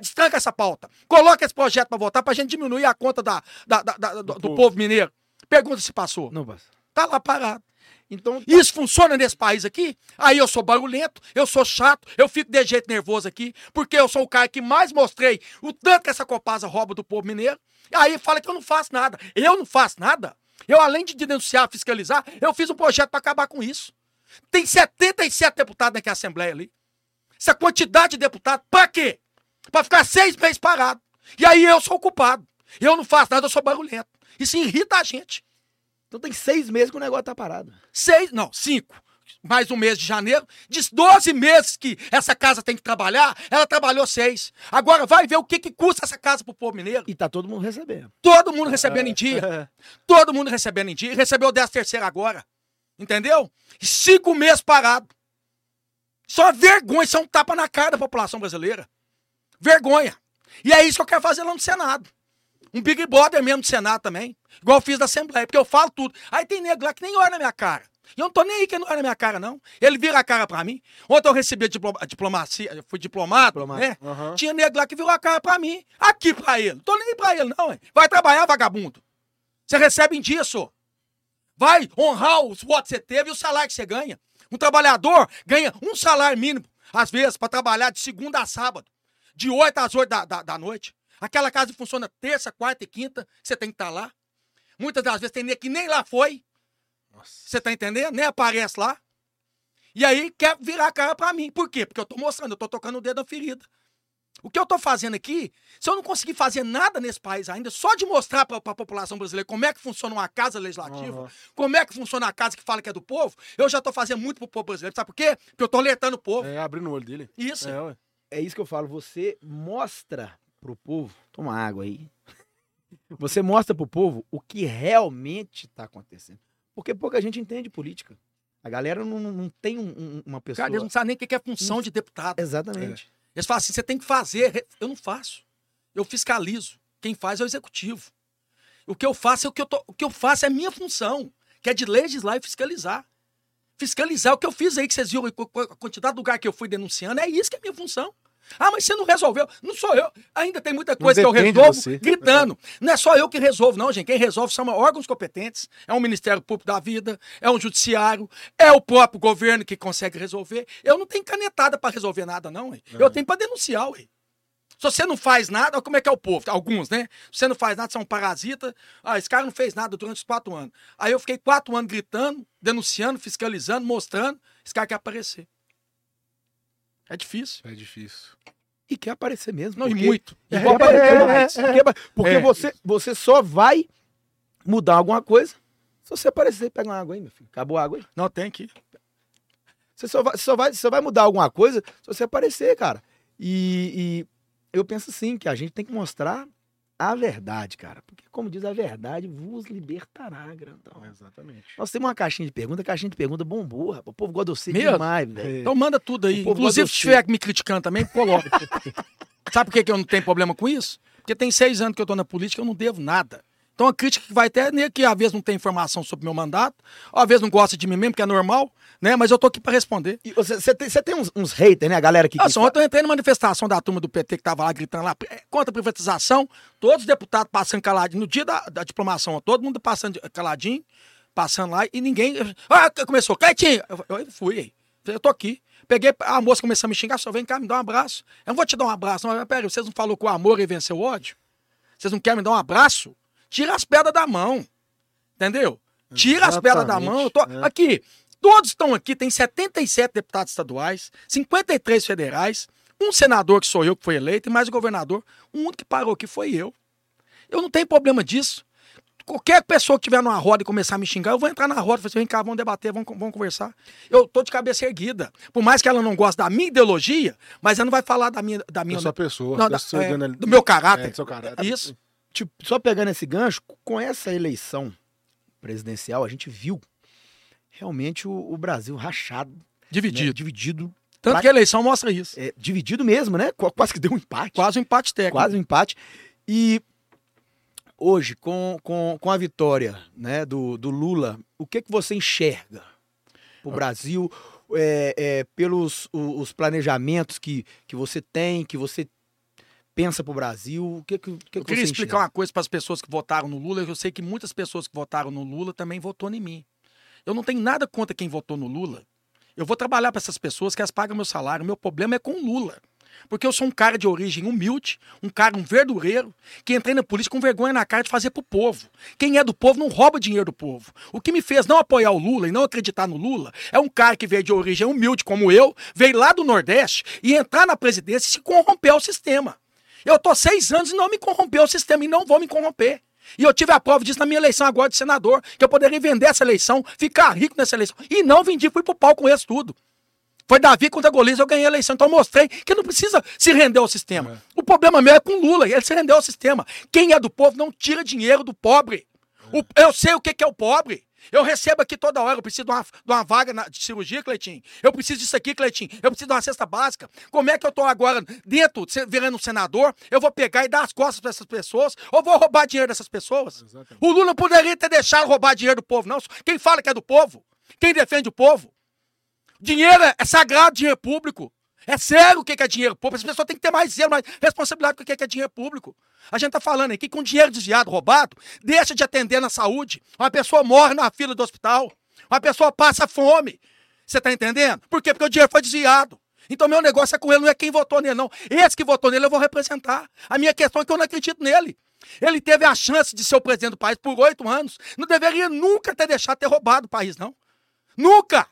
destranca essa pauta. Coloca esse projeto para votar, para a gente diminuir a conta do povo mineiro. Pergunta se passou. Não passa. Tá lá parado. Então, isso funciona nesse país aqui? Aí eu sou barulhento, eu sou chato, eu fico de jeito nervoso aqui, porque eu sou o cara que mais mostrei o tanto que essa Copasa rouba do povo mineiro. Aí fala que eu não faço nada. Eu não faço nada? Eu, além de denunciar, fiscalizar, eu fiz um projeto para acabar com isso. Tem 77 deputados naquela Assembleia ali. Essa quantidade de deputados, pra quê? Pra ficar 6 meses parado. E aí eu sou o culpado. Eu não faço nada, eu sou barulhento. Isso irrita a gente. Então tem 6 meses que o negócio tá parado. 5. Mais um mês de janeiro. Diz 12 meses que essa casa tem que trabalhar. Ela trabalhou 6. Agora vai ver o que custa essa casa pro povo mineiro. E tá todo mundo recebendo. Todo mundo recebendo em dia. Todo mundo recebendo em dia. Recebeu 13ª agora. Entendeu? 5 meses parado. Só vergonha. Isso é um tapa na cara da população brasileira. Vergonha. E é isso que eu quero fazer lá no Senado. Um Big Brother mesmo do Senado também. Igual eu fiz da Assembleia, porque eu falo tudo. Aí tem nego lá que nem olha na minha cara. E eu não tô nem aí que não olha na minha cara, não. Ele vira a cara pra mim. Ontem eu recebi a diplomacia, eu fui diplomado, né? Uhum. Tinha nego lá que virou a cara pra mim. Aqui pra ele. Não tô nem pra ele, não, hein? Vai trabalhar, vagabundo. Você recebe em dia, só. Vai honrar os votos que você teve e o salário que você ganha. Um trabalhador ganha um salário mínimo, às vezes, pra trabalhar de segunda a sábado. De 8 às 8 da noite. Aquela casa funciona terça, quarta e quinta, você tem que estar lá. Muitas das vezes tem nem que nem lá foi. Você tá entendendo? Nem aparece lá. E aí quer virar a cara pra mim. Por quê? Porque eu tô mostrando, eu tô tocando o dedo na ferida. O que eu tô fazendo aqui, se eu não conseguir fazer nada nesse país ainda, só de mostrar pra população brasileira como é que funciona uma casa legislativa, uhum, como é que funciona a casa que fala que é do povo, eu já tô fazendo muito pro povo brasileiro. Sabe por quê? Porque eu tô alertando o povo. É, abrindo o olho dele. Isso. É isso que eu falo, você mostra pro povo, toma água aí, você mostra pro povo o que realmente tá acontecendo. Porque pouca gente entende política. A galera não tem uma pessoa... Cara, eles não sabem nem o que é função de deputado. Exatamente. É. Eles falam assim, você tem que fazer. Eu não faço. Eu fiscalizo. Quem faz é o executivo. O que eu faço é o que eu faço é a minha função, que é de legislar e fiscalizar. Fiscalizar o que eu fiz aí, que vocês viram, a quantidade de lugar que eu fui denunciando, é isso que é a minha função. Ah, mas você não resolveu. Não sou eu. Ainda tem muita coisa que eu resolvo gritando. Não é só eu que resolvo, não, gente. Quem resolve são órgãos competentes. É um Ministério Público da Vida, é um judiciário, é o próprio governo que consegue resolver. Eu não tenho canetada pra resolver nada, não, ué. Eu tenho pra denunciar, ué. Se você não faz nada, como é que é o povo? Alguns, né? Se você não faz nada, você é um parasita. Ah, esse cara não fez nada durante os 4 anos. Aí eu fiquei 4 anos gritando, denunciando, fiscalizando, mostrando. Esse cara quer aparecer. É difícil. É difícil. E quer aparecer mesmo. Não, porque... e muito. E quer aparecer mais. Porque você só vai mudar alguma coisa se você aparecer. Pega uma água aí, meu filho. Acabou a água aí? Não, tem aqui. Você só vai mudar alguma coisa se você aparecer, cara. E eu penso assim, que a gente tem que mostrar a verdade, cara. Porque, como diz, a verdade vos libertará, grandão. Exatamente. Nós temos uma caixinha de pergunta bombou, rapaz. O povo gosta de você demais, velho. Então manda tudo aí. Inclusive, se estiver me criticando também, coloca. Sabe por que eu não tenho problema com isso? Porque tem 6 anos que eu tô na política, eu não devo nada. Então a crítica que vai ter é nem que às vezes não tem informação sobre o meu mandato, às vezes não gosta de mim mesmo, que é normal, né? Mas eu tô aqui pra responder. E você tem uns haters, né? A galera que... Ontem eu entrei na manifestação da turma do PT que tava lá gritando lá contra a privatização, todos os deputados passando caladinho, no dia da diplomação, ó, todo mundo passando caladinho, passando lá e ninguém... Ah, começou, Cleitinho! Eu fui, eu tô aqui. Peguei, a moça começou a me xingar, só vem cá, me dá um abraço. Eu não vou te dar um abraço, não. Peraí, vocês não falaram que o amor e venceu o ódio? Vocês não querem me dar um abraço? Tira as pedras da mão, entendeu? Tira as pedras da mão. Aqui, todos estão aqui, tem 77 deputados estaduais, 53 federais, um senador que sou eu que foi eleito e mais o governador. O único que parou aqui foi eu. Eu não tenho problema disso. Qualquer pessoa que tiver numa roda e começar a me xingar, eu vou entrar na roda e falar assim, vem cá, vamos debater, vamos conversar. Eu tô de cabeça erguida. Por mais que ela não goste da minha ideologia, mas ela não vai falar da minha sua pessoa. Não, do meu caráter. Do seu caráter. Isso. Tipo, só pegando esse gancho, com essa eleição presidencial, a gente viu realmente o Brasil rachado. Dividido. Né? Dividido. Tanto que a eleição mostra isso. É, dividido mesmo, né? Quase que deu um empate. Quase um empate técnico. Quase um empate. E... hoje, com a vitória, né, do Lula, o que você enxerga para o Brasil, pelos os planejamentos que você tem, que você pensa para o Brasil? O que eu queria explicar uma coisa para as pessoas que votaram no Lula. Eu sei que muitas pessoas que votaram no Lula também votaram em mim. Eu não tenho nada contra quem votou no Lula. Eu vou trabalhar para essas pessoas que elas pagam meu salário. Meu problema é com o Lula. Porque eu sou um cara de origem humilde, um cara, um verdureiro, que entrei na política com vergonha na cara de fazer pro povo. Quem é do povo não rouba dinheiro do povo. O que me fez não apoiar o Lula e não acreditar no Lula é um cara que veio de origem humilde como eu, veio lá do Nordeste e entrar na presidência e se corromper ao sistema. Eu tô 6 anos e não me corrompeu o sistema e não vou me corromper. E eu tive a prova disso na minha eleição agora de senador, que eu poderia vender essa eleição, ficar rico nessa eleição. E não vendi, fui pro pau com isso tudo. Foi Davi contra Golias, eu ganhei a eleição. Então eu mostrei que não precisa se render ao sistema. É. O problema meu é com o Lula, ele se rendeu ao sistema. Quem é do povo não tira dinheiro do pobre. É. Eu sei o que é o pobre. Eu recebo aqui toda hora, eu preciso de uma vaga de cirurgia, Cleitinho. Eu preciso disso aqui, Cleitinho. Eu preciso de uma cesta básica. Como é que eu tô agora dentro, virando um senador, eu vou pegar e dar as costas para essas pessoas ou vou roubar dinheiro dessas pessoas? Exatamente. O Lula poderia ter deixado roubar dinheiro do povo, não. Quem fala que é do povo? Quem defende o povo? Dinheiro é sagrado, dinheiro público. É sério o que é dinheiro público. As pessoas têm que ter mais zelo, mais responsabilidade com o que é dinheiro público. A gente tá falando aqui que com dinheiro desviado, roubado, deixa de atender na saúde. Uma pessoa morre na fila do hospital. Uma pessoa passa fome. Você tá entendendo? Por quê? Porque o dinheiro foi desviado. Então meu negócio é com ele, não é quem votou nele, não. Esse que votou nele eu vou representar. A minha questão é que eu não acredito nele. Ele teve a chance de ser o presidente do país por 8 anos. Não deveria nunca ter deixado ter roubado o país, não. Nunca!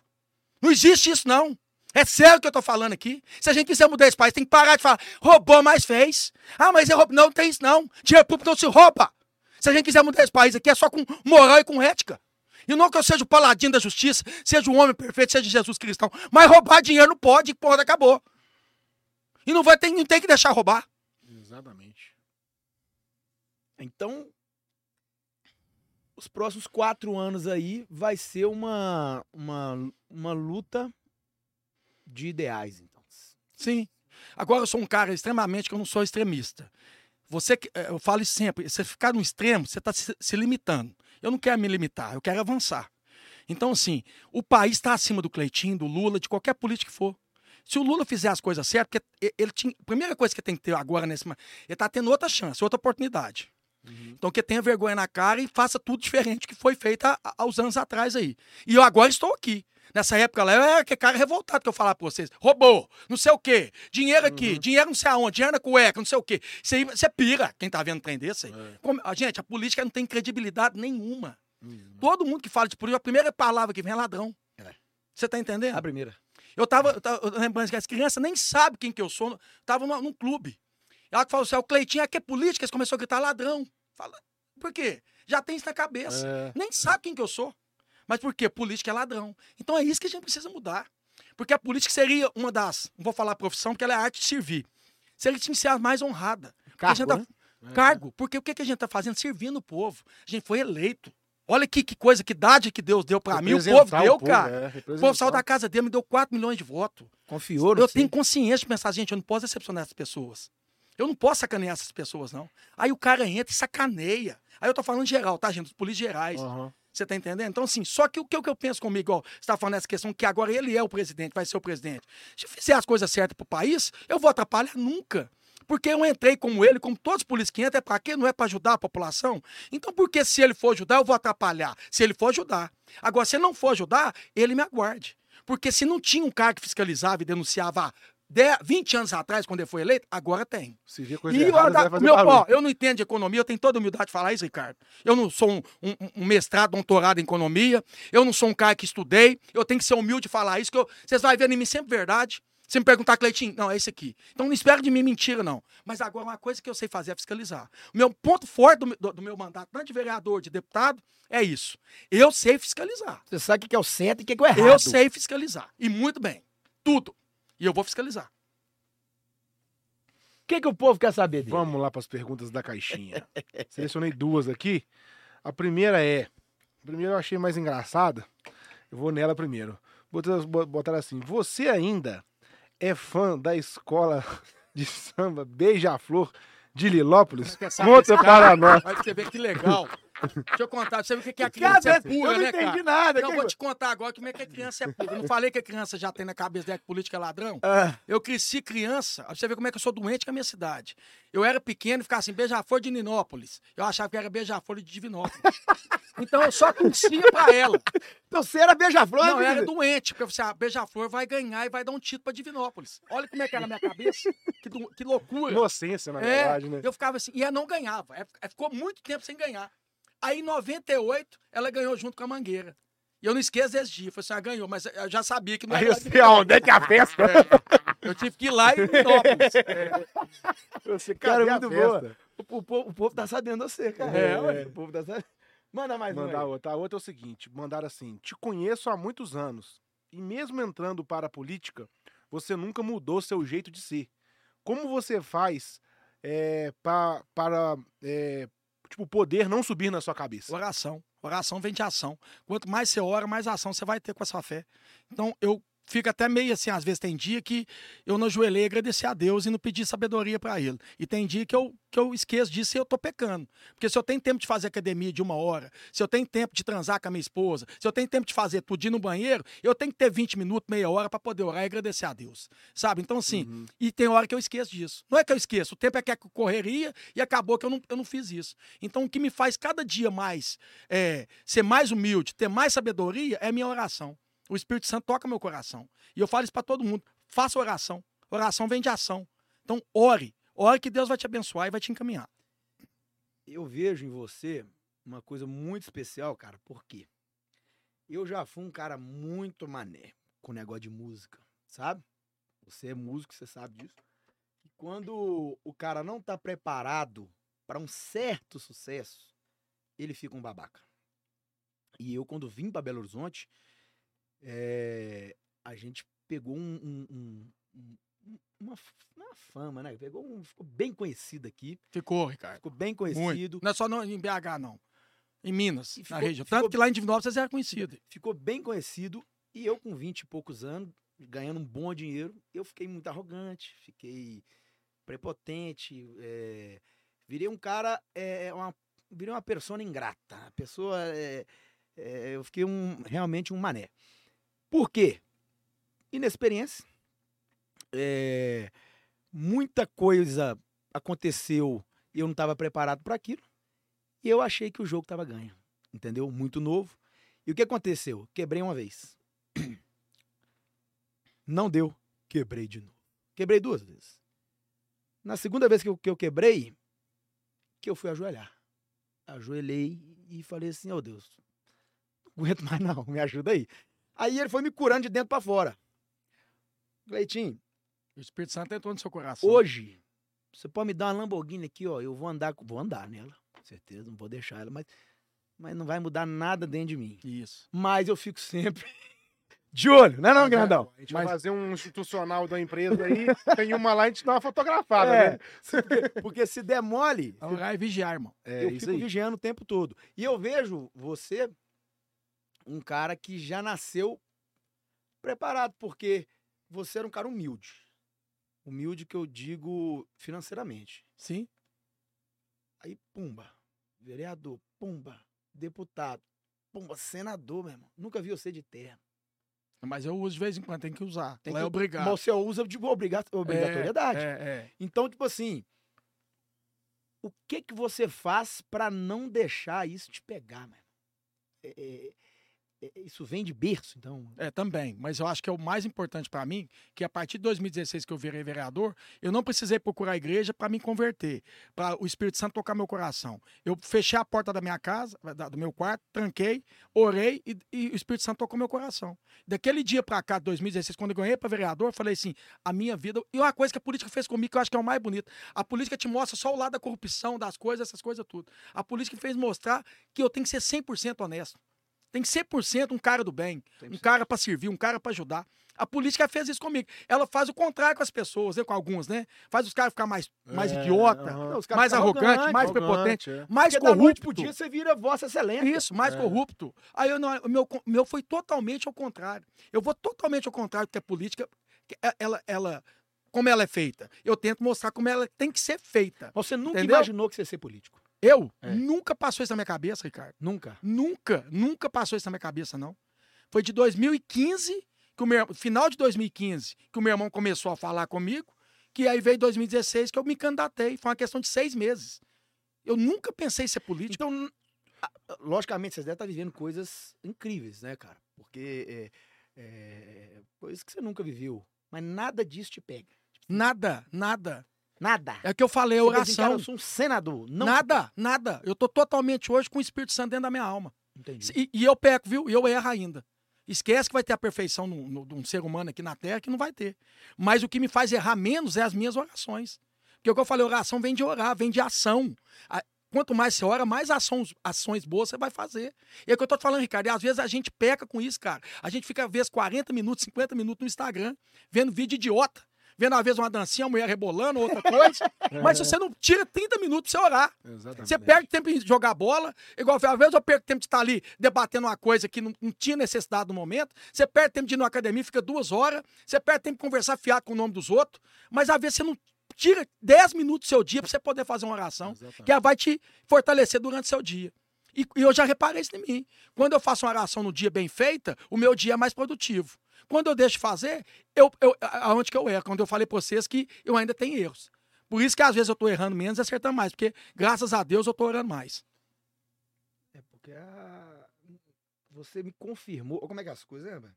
Não existe isso, não. É sério o que eu tô falando aqui. Se a gente quiser mudar esse país, tem que parar de falar, roubou, mas fez. Ah, mas é roubo. Não, não tem isso, não. Dinheiro público não se rouba. Se a gente quiser mudar esse país aqui, é só com moral e com ética. E não que eu seja o paladino da justiça, seja o homem perfeito, seja Jesus Cristão. Mas roubar dinheiro não pode, porra, acabou. E não tem que deixar roubar. Exatamente. Então... os próximos 4 anos aí vai ser uma luta de ideais, então. Sim. Agora eu sou um cara extremamente que eu não sou extremista. Eu falo isso sempre, você ficar no extremo, você está se limitando. Eu não quero me limitar, eu quero avançar. Então, assim, o país está acima do Cleitinho, do Lula, de qualquer político que for. Se o Lula fizer as coisas certas, porque a primeira coisa que tem que ter agora nesse momento, ele está tendo outra chance, outra oportunidade. Uhum. Então que tenha vergonha na cara e faça tudo diferente que foi feito há uns anos atrás aí. E eu agora estou aqui. Nessa época lá, eu era aquele cara revoltado que eu falava pra vocês. Roubou, não sei o quê. Dinheiro aqui, dinheiro não sei aonde, dinheiro na cueca, não sei o quê. Isso aí, você pira, quem tá vendo trem desse aí. É. Gente, a política não tem credibilidade nenhuma. Uhum. Todo mundo que fala de política, a primeira palavra que vem é ladrão. É. Você tá entendendo? A primeira. Eu tava lembrando que as crianças nem sabem quem que eu sou. Eu tava num clube. Ela que falou assim, o Cleitinho aqui é político, eles começaram a gritar ladrão. Fala, por quê? Já tem isso na cabeça. Nem sabe quem que eu sou. Mas por quê? Política é ladrão. Então é isso que a gente precisa mudar. Porque a política seria uma das, não vou falar profissão, porque ela é arte de servir. Seria de ser a mais honrada. Cargo, tá, né? Cargo. Porque o que a gente tá fazendo? Servindo o povo. A gente foi eleito. Olha que coisa, que idade que Deus deu pra mim. O povo deu, cara. O povo saiu da casa dele, me deu 4 milhões de votos. Confiou. Eu tenho consciência de pensar, gente, eu não posso decepcionar essas pessoas. Eu não posso sacanear essas pessoas, não. Aí o cara entra e sacaneia. Aí eu tô falando geral, tá, gente? Dos polícias gerais. Uhum. Você tá entendendo? Então, assim, só que o que eu penso comigo, ó, você tá falando essa questão que agora ele é o presidente, vai ser o presidente. Se eu fizer as coisas certas pro país, eu vou atrapalhar nunca. Porque eu entrei como ele, como todos os políticos que entram, é para quê? Não é para ajudar a população? Então, por que se ele for ajudar, eu vou atrapalhar? Se ele for ajudar. Agora, se ele não for ajudar, ele me aguarde. Porque se não tinha um cara que fiscalizava e denunciava 20 anos atrás, quando ele foi eleito, agora tem. Se vê coisa errada, vai fazer barulho. Eu não entendo de economia, eu tenho toda a humildade de falar isso, Ricardo. Eu não sou um mestrado, doutorado em economia, eu não sou um cara que estudei, eu tenho que ser humilde de falar isso, que vocês vão ver em mim sempre verdade. Se me perguntar, Cleitinho, não, é esse aqui. Então não espero de mim mentira, não. Mas agora uma coisa que eu sei fazer é fiscalizar. O meu ponto forte do meu mandato, tanto de vereador, de deputado, é isso. Eu sei fiscalizar. Você sabe o que é o certo e o que é o errado. Eu sei fiscalizar. E muito bem. Tudo. E eu vou fiscalizar. O que o povo quer saber dele? Vamos lá para as perguntas da caixinha. Selecionei duas aqui. A primeira eu achei mais engraçada. Eu vou nela primeiro. Botaram assim, você ainda é fã da escola de samba Beija-Flor de Lilópolis? Conta para nós. Vai você ver que legal. Deixa eu contar, você vê que a criança é pura, né, cara? Eu não entendi nada. Então, eu vou te contar agora como é que a criança é pura. Eu não falei que a criança já tem na cabeça dela que política é ladrão? Eu cresci criança, você vê como é que eu sou doente com a minha cidade. Eu era pequeno e ficava assim, Beija-Flor de Vinópolis. Eu achava que era Beija-Flor de Divinópolis. Então, eu só torcia pra ela. Então, você era Beija-Flor? Não, eu era doente, porque eu falei, Beija-Flor vai ganhar e vai dar um título pra Divinópolis. Olha como é que era na minha cabeça. Que loucura. Inocência, na verdade, né? Eu ficava assim, e ela não ganhava. Ficou muito tempo sem ganhar. Aí, em 98, ela ganhou junto com a Mangueira. E eu não esqueço desse dia. Eu falei assim, ela ganhou, mas eu já sabia que não era. Aí você, onde é que a festa? Eu tive que ir lá e Vinópolis. Você, cara, muito boa. O povo tá sabendo você, cara. O povo tá sabendo. Manda mais uma. A outra é o seguinte. Mandaram assim, te conheço há muitos anos. E mesmo entrando para a política, você nunca mudou seu jeito de ser. Como você faz o poder não subir na sua cabeça? Oração. Oração vem de ação. Quanto mais você ora, mais ação você vai ter com a sua fé. Então, eu fico até meio assim, às vezes tem dia que eu não ajoelhei agradecer a Deus e não pedir sabedoria para ele. E tem dia que eu esqueço disso e eu tô pecando. Porque se eu tenho tempo de fazer academia de 1 hora, se eu tenho tempo de transar com a minha esposa, se eu tenho tempo de fazer tudo, de ir no banheiro, eu tenho que ter 20 minutos, meia hora para poder orar e agradecer a Deus. Sabe? Então, assim, E tem hora que eu esqueço disso. Não é que eu esqueço, o tempo é que é correria e acabou que eu não fiz isso. Então, o que me faz cada dia mais ser mais humilde, ter mais sabedoria, é a minha oração. O Espírito Santo toca meu coração. E eu falo isso para todo mundo. Faça oração. Oração vem de ação. Então, ore. Ore que Deus vai te abençoar e vai te encaminhar. Eu vejo em você uma coisa muito especial, cara. Por quê? Eu já fui um cara muito mané com negócio de música, sabe? Você é músico, você sabe disso. E quando o cara não tá preparado para um certo sucesso, ele fica um babaca. E eu, quando vim para Belo Horizonte... a gente pegou uma fama, né? Ficou bem conhecido aqui. Ficou, Ricardo. Ficou bem conhecido. Muito. Não é só em BH, não. Em Minas, na região. Tanto que lá em Divinópolis vocês eram conhecidos. Ficou bem conhecido. E eu, com 20 e poucos anos, ganhando um bom dinheiro, eu fiquei muito arrogante, fiquei prepotente. Virei um cara... virei uma persona ingrata. A pessoa... eu fiquei realmente um mané. Por quê? Inexperiência. Muita coisa aconteceu e eu não estava preparado para aquilo. E eu achei que o jogo estava ganho. Entendeu? Muito novo. E o que aconteceu? Quebrei uma vez. Não deu. Quebrei de novo. Quebrei 2 vezes. Na segunda vez que eu quebrei, que eu fui ajoelhar. Ajoelhei e falei assim, ó Deus... Não aguento mais não, me ajuda aí. Aí ele foi me curando de dentro pra fora. Cleitinho. O Espírito Santo entrou no seu coração. Hoje, você pode me dar uma Lamborghini aqui, ó. Eu vou andar nela, com certeza, não vou deixar ela, mas não vai mudar nada dentro de mim. Isso. Mas eu fico sempre de olho, né não, grandão? A gente vai fazer um institucional da empresa aí, tem uma lá, a gente dá uma fotografada, né? Porque se der mole... Orar e vigiar, irmão. Eu fico vigiando o tempo todo. E eu vejo você... Um cara que já nasceu preparado, porque você era um cara humilde. Humilde que eu digo financeiramente. Sim. Aí, pumba. Vereador, pumba. Deputado, pumba. Senador, meu irmão. Nunca vi você de terno. Mas eu uso de vez em quando, tem que usar. Tem que, é obrigado. Mas você usa de obrigatoriedade. Então, tipo assim, o que que você faz pra não deixar isso te pegar, mano? Isso vem de berço, então? Também. Mas eu acho que é o mais importante pra mim, que a partir de 2016 que eu virei vereador, eu não precisei procurar a igreja pra me converter, pra o Espírito Santo tocar meu coração. Eu fechei a porta da minha casa, do meu quarto, tranquei, orei e o Espírito Santo tocou meu coração. Daquele dia pra cá, de 2016, quando eu ganhei pra vereador, eu falei assim, a minha vida... E uma coisa que a política fez comigo, que eu acho que é o mais bonito, a política te mostra só o lado da corrupção, das coisas, essas coisas tudo. A política fez mostrar que eu tenho que ser 100% honesto. Tem que ser 100% um cara do bem, 100%. Um cara pra servir, um cara pra ajudar. A política fez isso comigo. Ela faz o contrário com as pessoas, né? Com alguns, né? Faz os caras ficar mais idiota, mais arrogante, mais prepotente, mais porque corrupto. Porque da noite pro dia você vira vossa excelência. Isso, mais corrupto. Aí o meu foi totalmente ao contrário. Eu vou totalmente ao contrário, porque a política, como ela é feita. Eu tento mostrar como ela tem que ser feita. Você nunca imaginou que você ia ser político? Eu? Nunca passou isso na minha cabeça, Ricardo. Nunca passou isso na minha cabeça, não. Foi de 2015, final de 2015, que o meu irmão começou a falar comigo, que aí veio 2016 que eu me candidatei. Foi uma questão de 6 meses. Eu nunca pensei em ser político. Então, logicamente, vocês devem estar vivendo coisas incríveis, né, cara? Porque é coisas que você nunca viveu. Mas nada disso te pega. Nada. Nada. É o que eu falei, a oração. Cara, eu sou um senador. Não... Nada. Eu tô totalmente hoje com o Espírito Santo dentro da minha alma. Entendi. E eu peco, viu? E eu erro ainda. Esquece que vai ter a perfeição de um ser humano aqui na Terra, que não vai ter. Mas o que me faz errar menos é as minhas orações. Porque o que eu falei, oração vem de orar, vem de ação. Quanto mais você ora, mais ações boas você vai fazer. E é o que eu tô falando, Ricardo. E às vezes a gente peca com isso, cara. A gente fica, às vezes, 40 minutos, 50 minutos no Instagram, vendo vídeo idiota. Vendo, às vezes, uma dancinha, a mulher rebolando, outra coisa. Mas se você não tira 30 minutos pra você orar. Exatamente. Você perde tempo em jogar bola. Igual, às vezes, eu perco tempo de estar ali debatendo uma coisa que não tinha necessidade no momento. Você perde tempo de ir na academia, fica 2 horas. Você perde tempo de conversar fiado com o nome dos outros. Mas, às vezes, você não tira 10 minutos do seu dia pra você poder fazer uma oração. Exatamente. Que ela vai te fortalecer durante o seu dia. E eu já reparei isso em mim. Quando eu faço uma oração no dia bem feita, o meu dia é mais produtivo. Quando eu deixo de fazer, aonde que eu erro? Quando eu falei pra vocês que eu ainda tenho erros. Por isso que às vezes eu tô errando menos e acertando mais. Porque, graças a Deus, eu tô orando mais. Você me confirmou... Como é que é as coisas, velho?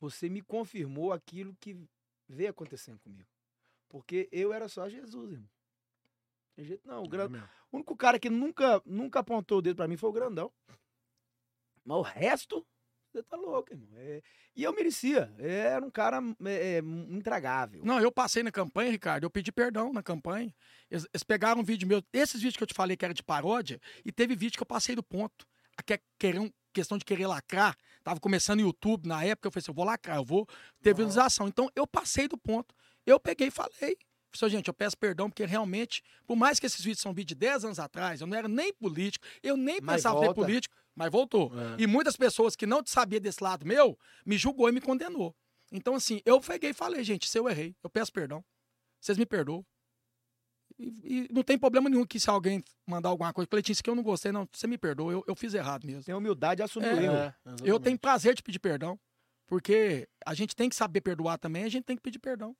Você me confirmou aquilo que veio acontecendo comigo. Porque eu era só Jesus, irmão. Não tem jeito não. O único cara que nunca apontou o dedo pra mim foi o grandão. Mas o resto... Você tá louco, irmão. E eu merecia. Era um cara intragável. Não, eu passei na campanha, Ricardo. Eu pedi perdão na campanha. Eles pegaram um vídeo meu. Esses vídeos que eu te falei que era de paródia. E teve vídeo que eu passei do ponto. Questão de querer lacrar. Tava começando o YouTube na época. Eu falei assim, eu vou lacrar, eu vou ter visualização. Então, eu passei do ponto. Eu peguei e falei. Pessoal, gente, eu peço perdão, porque realmente, por mais que esses vídeos são vídeos de 10 anos atrás, eu não era nem político, eu nem pensava ser político, mas voltou. É. E muitas pessoas que não sabiam desse lado meu, me julgou e me condenou. Então, assim, eu peguei e falei, gente, se eu errei, eu peço perdão. Vocês me perdoam. E não tem problema nenhum que se alguém mandar alguma coisa, Cleitinho, isso que eu não gostei, não, você me perdoa, eu fiz errado mesmo. Tem humildade de assumir o erro. Eu tenho prazer de pedir perdão, porque a gente tem que saber perdoar também, a gente tem que pedir perdão.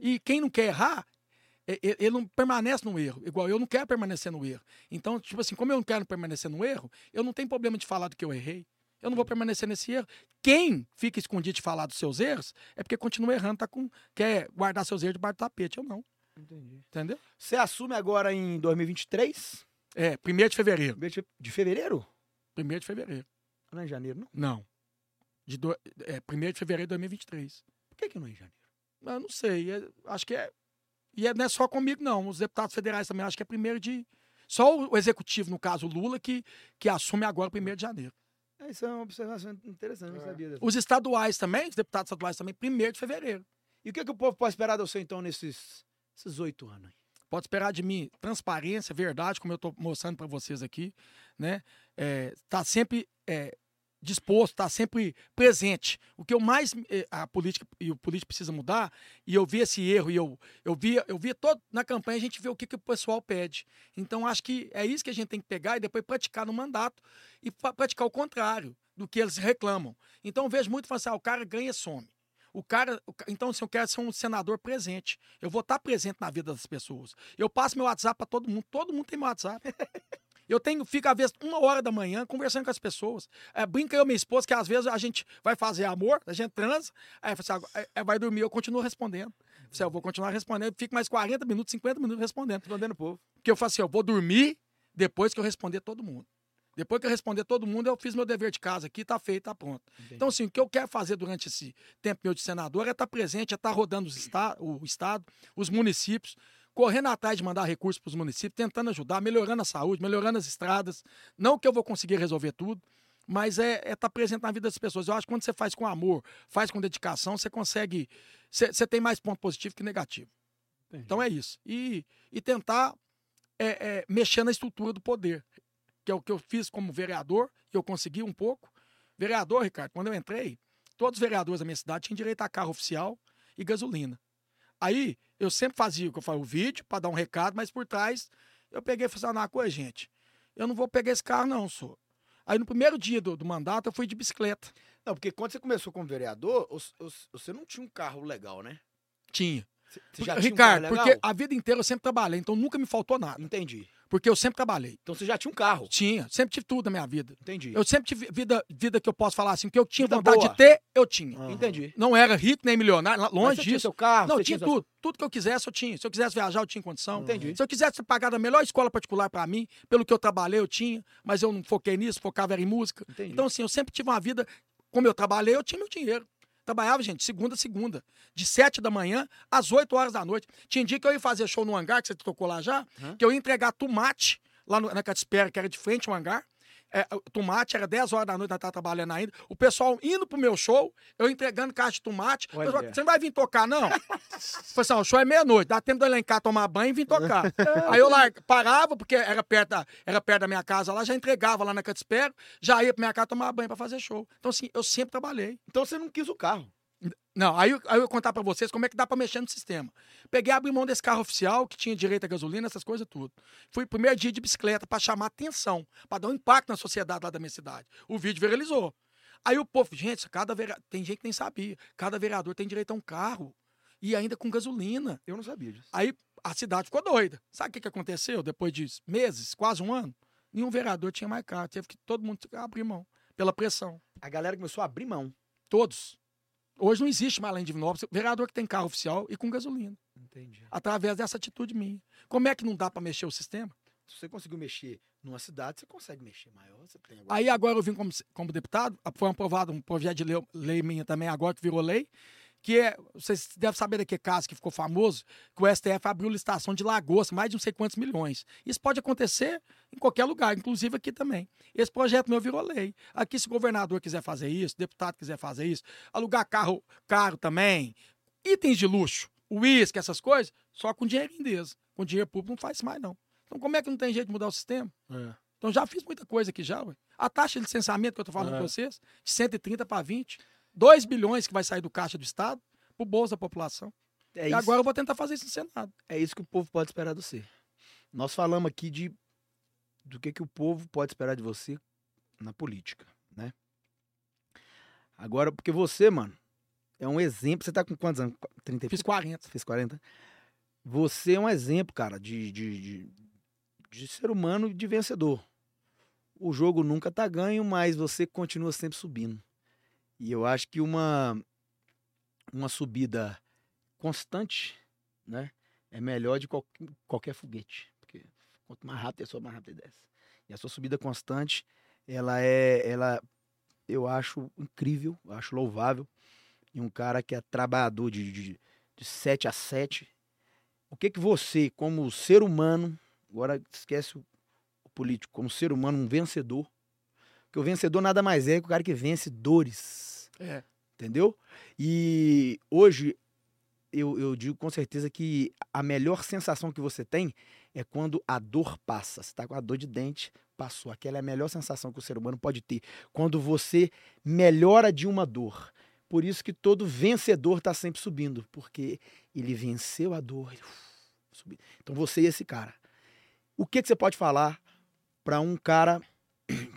E quem não quer errar, ele não permanece no erro. Igual eu não quero permanecer no erro. Então, tipo assim, como eu não quero permanecer no erro, eu não tenho problema de falar do que eu errei. Eu não vou permanecer nesse erro. Quem fica escondido de falar dos seus erros é porque continua errando, quer guardar seus erros debaixo do tapete. Eu não. Entendi. Entendeu? Você assume agora em 2023? 1º de fevereiro. De fevereiro? 1º de fevereiro. Não é em janeiro, não? Não. 1º de fevereiro de 2023. Por que não é em janeiro? Eu não sei, acho que é... E não é só comigo, não. Os deputados federais também, acho que é 1º de... Só o executivo, no caso, o Lula, que assume agora 1º de janeiro. Isso é uma observação interessante, não sabia dessa. Os estaduais também, os deputados estaduais também, 1º de fevereiro. E o que o povo pode esperar de você, então, nesses 8 anos? Pode esperar de mim transparência, verdade, como eu estou mostrando para vocês aqui, né? Tá sempre... disposto, está sempre presente. O que eu mais, a política e o político precisa mudar, e eu vi esse erro, e eu via todo, na campanha a gente vê o que o pessoal pede. Então acho que é isso que a gente tem que pegar e depois praticar no mandato e praticar o contrário do que eles reclamam. Então eu vejo muito, assim, o cara ganha e some. Então, se eu quero ser um senador presente, eu vou estar presente na vida das pessoas. Eu passo meu WhatsApp para todo mundo tem meu WhatsApp. Eu fico, às vezes, 1h da manhã conversando com as pessoas. Brinca eu e minha esposa, que às vezes a gente vai fazer amor, a gente transa, aí vai dormir, eu continuo respondendo. Eu vou continuar respondendo, fico mais 40 minutos, 50 minutos respondendo o povo. Porque eu faço assim, eu vou dormir depois que eu responder todo mundo. Depois que eu responder todo mundo, eu fiz meu dever de casa aqui, tá feito, tá pronto. Entendi. Então, assim, o que eu quero fazer durante esse tempo meu de senador é estar presente, é estar rodando o Estado, os municípios, correndo atrás de mandar recursos para os municípios, tentando ajudar, melhorando a saúde, melhorando as estradas. Não que eu vou conseguir resolver tudo, mas estar presente na vida das pessoas. Eu acho que quando você faz com amor, faz com dedicação, você consegue... Você tem mais ponto positivo que negativo. Entendi. Então é isso. E tentar mexer na estrutura do poder, que é o que eu fiz como vereador, e eu consegui um pouco. Vereador, Ricardo, quando eu entrei, todos os vereadores da minha cidade tinham direito a carro oficial e gasolina. Aí, eu sempre fazia o que eu falei, o vídeo, para dar um recado, mas por trás, eu peguei e falei, uma coisa, gente, eu não vou pegar esse carro não, senhor. Aí, no primeiro dia do mandato, eu fui de bicicleta. Não, porque quando você começou como vereador, você não tinha um carro legal, né? Tinha. Você já tinha um carro legal? Porque a vida inteira eu sempre trabalhei, então nunca me faltou nada. Entendi. Porque eu sempre trabalhei. Então você já tinha um carro? Tinha. Sempre tive tudo na minha vida. Entendi. Eu sempre tive vida que eu posso falar assim, que eu tinha vida vontade boa de ter, eu tinha. Uhum. Entendi. Não era rico nem milionário, longe disso. Mas você tinha seu carro? Não, tinha tudo. Tudo que eu quisesse, eu tinha. Se eu quisesse viajar, eu tinha condição. Entendi. Se eu quisesse pagar da melhor escola particular pra mim, pelo que eu trabalhei, eu tinha. Mas eu não foquei nisso, focava era em música. Entendi. Então assim, eu sempre tive uma vida, como eu trabalhei, eu tinha meu dinheiro. Trabalhava, gente, segunda a segunda. De 7h da manhã às 20h. Tinha dia que eu ia fazer show no hangar, que você tocou lá já, que eu ia entregar tomate lá na Catispera, que era de frente ao hangar. Tomate, era 10h da noite, nós estávamos trabalhando ainda. O pessoal indo pro meu show, eu entregando caixa de tomate. O pessoal, você não vai vir tocar, não? Falei assim, o show é 12h, dá tempo de eu ir lá em casa tomar banho e vir tocar. Aí eu lá parava, porque era perto da minha casa lá, já entregava lá na Catispera, já ia pra minha casa tomar banho pra fazer show. Então assim, eu sempre trabalhei. Então você não quis o carro? Não, aí eu vou contar pra vocês como é que dá pra mexer no sistema. Peguei, abri mão desse carro oficial, que tinha direito a gasolina, essas coisas tudo. Fui pro primeiro dia de bicicleta pra chamar atenção, pra dar um impacto na sociedade lá da minha cidade. O vídeo viralizou. Aí o povo, gente, tem gente que nem sabia, cada vereador tem direito a um carro e ainda com gasolina. Eu não sabia disso. Aí a cidade ficou doida. Sabe o que aconteceu depois de meses, quase um ano? Nenhum vereador tinha mais carro, teve que todo mundo abrir mão, pela pressão. A galera começou a abrir mão? Todos. Hoje não existe mais lá em Divinópolis vereador que tem carro oficial e com gasolina. Entendi. Através dessa atitude minha. Como é que não dá para mexer o sistema? Se você conseguiu mexer numa cidade, você consegue mexer maior. Você tem agora... Aí agora eu vim como deputado, foi aprovado um projeto de lei minha também, agora que virou lei, que é, vocês devem saber daquele caso que ficou famoso, que o STF abriu licitação de lagosta, mais de não sei quantos milhões. Isso pode acontecer em qualquer lugar, inclusive aqui também. Esse projeto meu virou lei. Aqui, se o governador quiser fazer isso, o deputado quiser fazer isso, alugar carro caro também, itens de luxo, uísque, essas coisas, só com dinheiro indês. Com dinheiro público não faz mais, não. Então, como é que não tem jeito de mudar o sistema? Então, já fiz muita coisa aqui já, ué. A taxa de licenciamento que eu tô falando com vocês, de 130 para 20... 2 bilhões que vai sair do caixa do Estado pro bolso da população. E isso. Agora eu vou tentar fazer isso no Senado. É isso que o povo pode esperar de você. Nós falamos aqui do que o povo pode esperar de você na política, né? Agora, porque você, mano, é um exemplo. Você tá com quantos anos? 30? Fiz 40. Fiz 40. Você é um exemplo, cara, de ser humano e de vencedor. O jogo nunca tá ganho, mas você continua sempre subindo. E eu acho que uma subida constante, né, é melhor de qualquer foguete. Porque quanto mais rápido, a pessoa mais rápido desce. E a sua subida constante, eu acho incrível, eu acho louvável. E um cara que é trabalhador de 7 a 7. O que você, como ser humano, agora esquece o político, como ser humano, um vencedor, porque o vencedor nada mais é que o cara que vence dores. Entendeu? E hoje, eu digo com certeza que a melhor sensação que você tem é quando a dor passa. Você está com a dor de dente, passou. Aquela é a melhor sensação que o ser humano pode ter. Quando você melhora de uma dor. Por isso que todo vencedor está sempre subindo. Porque ele venceu a dor. Ele, subiu. Então você e esse cara. O que você pode falar para um cara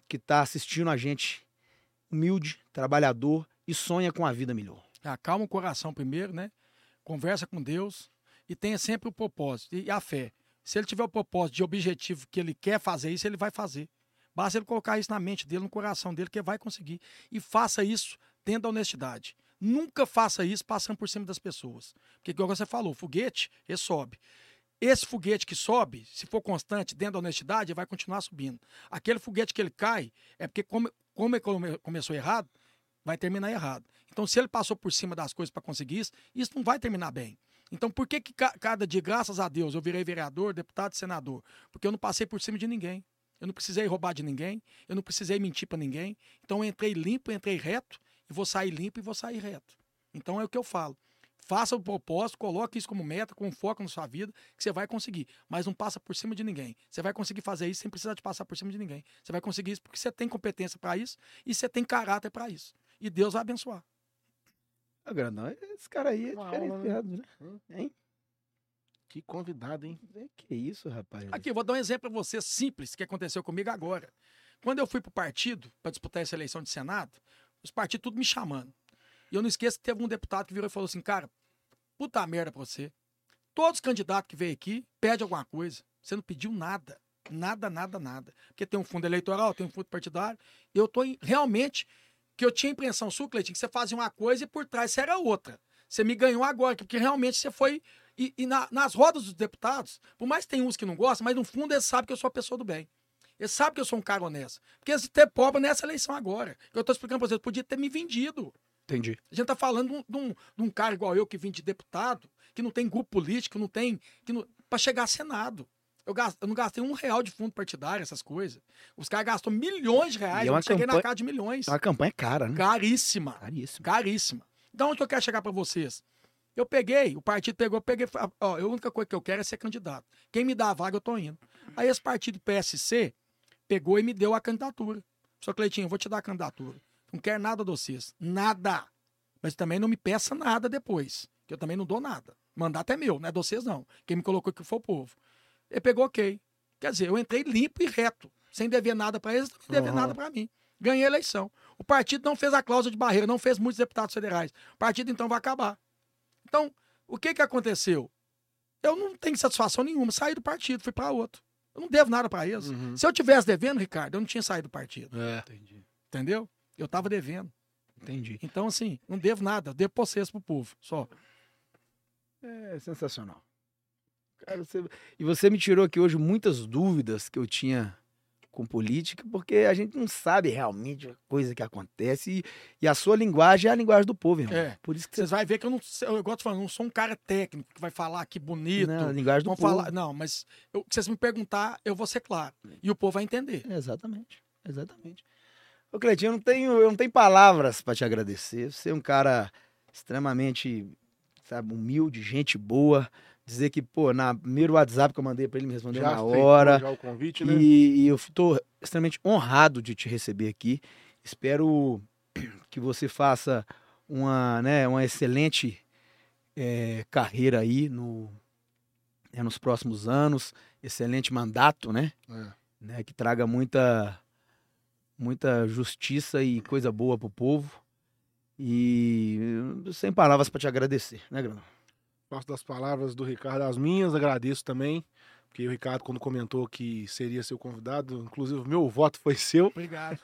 que está assistindo a gente, humilde, trabalhador e sonha com a vida melhor? Acalma o coração primeiro, né? Conversa com Deus e tenha sempre o propósito e a fé. Se ele tiver o propósito de objetivo que ele quer fazer isso, ele vai fazer. Basta ele colocar isso na mente dele, no coração dele, que ele vai conseguir. E faça isso tendo a honestidade. Nunca faça isso passando por cima das pessoas. Porque, como você falou, foguete, ele sobe. Esse foguete que sobe, se for constante, dentro da honestidade, ele vai continuar subindo. Aquele foguete que ele cai, é porque como ele começou errado, vai terminar errado. Então, se ele passou por cima das coisas para conseguir isso, isso não vai terminar bem. Então, por que cada dia, graças a Deus, eu virei vereador, deputado, senador? Porque eu não passei por cima de ninguém. Eu não precisei roubar de ninguém. Eu não precisei mentir para ninguém. Então, eu entrei limpo, entrei reto, e vou sair limpo e vou sair reto. Então, é o que eu falo. Faça o propósito, coloque isso como meta, com foco na sua vida, que você vai conseguir. Mas não passa por cima de ninguém. Você vai conseguir fazer isso sem precisar de passar por cima de ninguém. Você vai conseguir isso porque você tem competência para isso e você tem caráter para isso. E Deus vai abençoar. Ah, Grandão, esse cara aí é diferenciado, né? Hein? Que convidado, hein? Que isso, rapaz. Aqui, eu vou dar um exemplo para você simples que aconteceu comigo agora. Quando eu fui pro partido para disputar essa eleição de Senado, os partidos tudo me chamando. E eu não esqueço que teve um deputado que virou e falou assim, cara, puta merda pra você. Todos os candidatos que vêm aqui pedem alguma coisa. Você não pediu nada. Nada, nada, nada. Porque tem um fundo eleitoral, tem um fundo partidário. Eu tô realmente... que eu tinha a impressão sua, Cleitinho, que você fazia uma coisa e por trás você era outra. Você me ganhou agora, porque realmente você foi... E nas rodas dos deputados, por mais que tem uns que não gostam, mas no fundo eles sabem que eu sou a pessoa do bem. Eles sabem que eu sou um cara honesto. Porque eles têm pobre nessa eleição agora. Eu tô explicando pra vocês, podia ter me vendido. Entendi. A gente tá falando de um cara igual eu que vim de deputado, que não tem grupo político, não tem... para chegar a Senado. Eu não gastei R$1 de fundo partidário, essas coisas. Os caras gastam milhões de reais, eu cheguei na casa de milhões. Então a campanha é cara, né? Caríssima. Caríssima. Caríssima. Então, onde que eu quero chegar pra vocês? Eu peguei, o partido pegou, eu peguei... Ó, a única coisa que eu quero é ser candidato. Quem me dá a vaga, eu tô indo. Aí esse partido PSC pegou e me deu a candidatura. Só Cleitinho, eu vou te dar a candidatura. Não quero nada de vocês. Nada. Mas também não me peça nada depois. Que eu também não dou nada. O mandato é meu, não é de vocês, não. Quem me colocou aqui foi o povo. Ele pegou ok. Quer dizer, eu entrei limpo e reto. Sem dever nada para eles, não dever nada para mim. Ganhei a eleição. O partido não fez a cláusula de barreira, não fez muitos deputados federais. O partido, então, vai acabar. Então, o que aconteceu? Eu não tenho satisfação nenhuma. Saí do partido, fui para outro. Eu não devo nada para eles. Uhum. Se eu tivesse devendo, Ricardo, eu não tinha saído do partido. É. Entendi. Entendeu? Eu tava devendo. Entendi. Então, assim, não devo nada. Eu devo processo pro povo, só. É sensacional. Cara, e você me tirou aqui hoje muitas dúvidas que eu tinha com política, porque a gente não sabe realmente a coisa que acontece e a sua linguagem é a linguagem do povo, irmão. É, por isso que vocês vão ver que eu não eu gosto de falar, não sou um cara técnico que vai falar aqui bonito. Não, a linguagem do povo. Falar, não, mas se vocês me perguntar, eu vou ser claro. E o povo vai entender. É, exatamente, exatamente. Ô, Cleitinho, eu não tenho palavras para te agradecer. Você é um cara extremamente, sabe, humilde, gente boa. Dizer que, pô, na primeiro WhatsApp que eu mandei para ele me respondeu já na hora. Já o convite, né? E eu estou extremamente honrado de te receber aqui. Espero que você faça uma excelente carreira aí nos próximos anos. Excelente mandato, né? É. Né? Que traga muita, muita justiça e coisa boa pro povo. E sem palavras para te agradecer, né, Grandão? Passo das palavras do Ricardo às minhas, agradeço também, porque o Ricardo, quando comentou que seria seu convidado, inclusive o meu voto foi seu. Obrigado.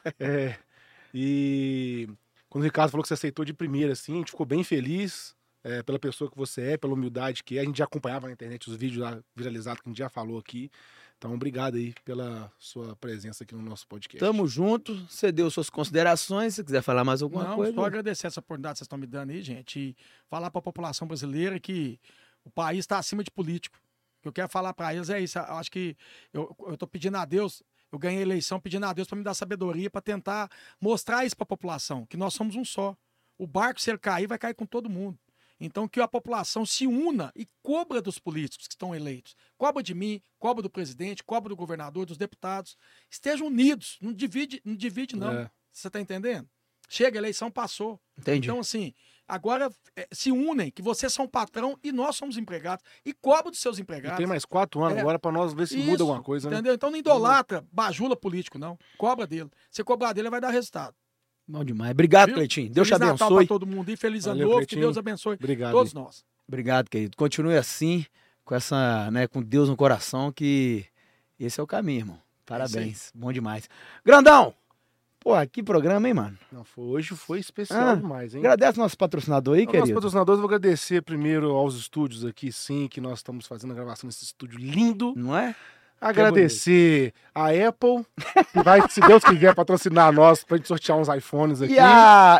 E quando o Ricardo falou que você aceitou de primeira, assim, a gente ficou bem feliz pela pessoa que você é, pela humildade que é. A gente já acompanhava na internet os vídeos lá viralizados que a gente já falou aqui. Então, obrigado aí pela sua presença aqui no nosso podcast. Tamo junto. Você deu suas considerações, se quiser falar mais alguma coisa. Não, só agradecer essa oportunidade que vocês estão me dando aí, gente. E falar para a população brasileira que o país está acima de político. O que eu quero falar para eles é isso. Eu acho que eu tô pedindo a Deus... Eu ganhei a eleição pedindo a Deus para me dar sabedoria, para tentar mostrar isso para a população, que nós somos um só. O barco, se ele cair, vai cair com todo mundo. Então, que a população se una e cobra dos políticos que estão eleitos. Cobra de mim, cobra do presidente, cobra do governador, dos deputados. Estejam unidos, não divide não. É. Você está entendendo? Chega, a eleição passou. Entendi. Então, assim, agora se unem, que vocês são patrão e nós somos empregados. E cobra dos seus empregados. E tem mais 4 anos agora para nós ver se isso, muda alguma coisa, entendeu? Né? Então, não idolatra, bajula político, não. Cobra dele. Se cobrar dele, vai dar resultado. Bom demais. Obrigado, viu, Cleitinho. Deus te abençoe. Feliz Natal pra todo mundo e feliz ano novo. Que Deus abençoe todos nós. Obrigado, querido. Continue assim, com essa, né, com Deus no coração, que esse é o caminho, irmão. Parabéns. Sim. Bom demais. Grandão! Pô, que programa, hein, mano? Não, hoje foi especial demais, hein? Agradece ao nosso patrocinador aí, querido. Nossos patrocinadores, vou agradecer primeiro aos estúdios aqui, sim, que nós estamos fazendo a gravação nesse estúdio lindo. Não é? Agradecer a Apple, que vai, se Deus quiser, patrocinar nós pra gente sortear uns iPhones aqui.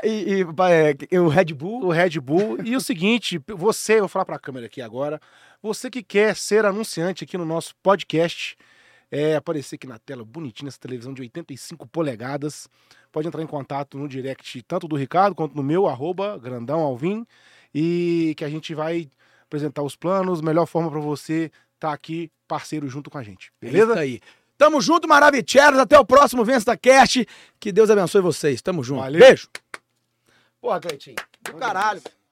E o Red Bull. O Red Bull. E o seguinte, eu vou falar pra câmera aqui agora, você que quer ser anunciante aqui no nosso podcast, aparecer aqui na tela bonitinha, essa televisão de 85 polegadas, pode entrar em contato no direct, tanto do Ricardo quanto no meu, @grandãoalvim, e que a gente vai apresentar os planos, melhor forma pra você tá aqui, parceiro, junto com a gente. Beleza? É isso aí. Tamo junto, maravicheros. Até o próximo VençaCast. Que Deus abençoe vocês. Tamo junto. Valeu. Beijo. Porra, Cleitinho. Do caralho.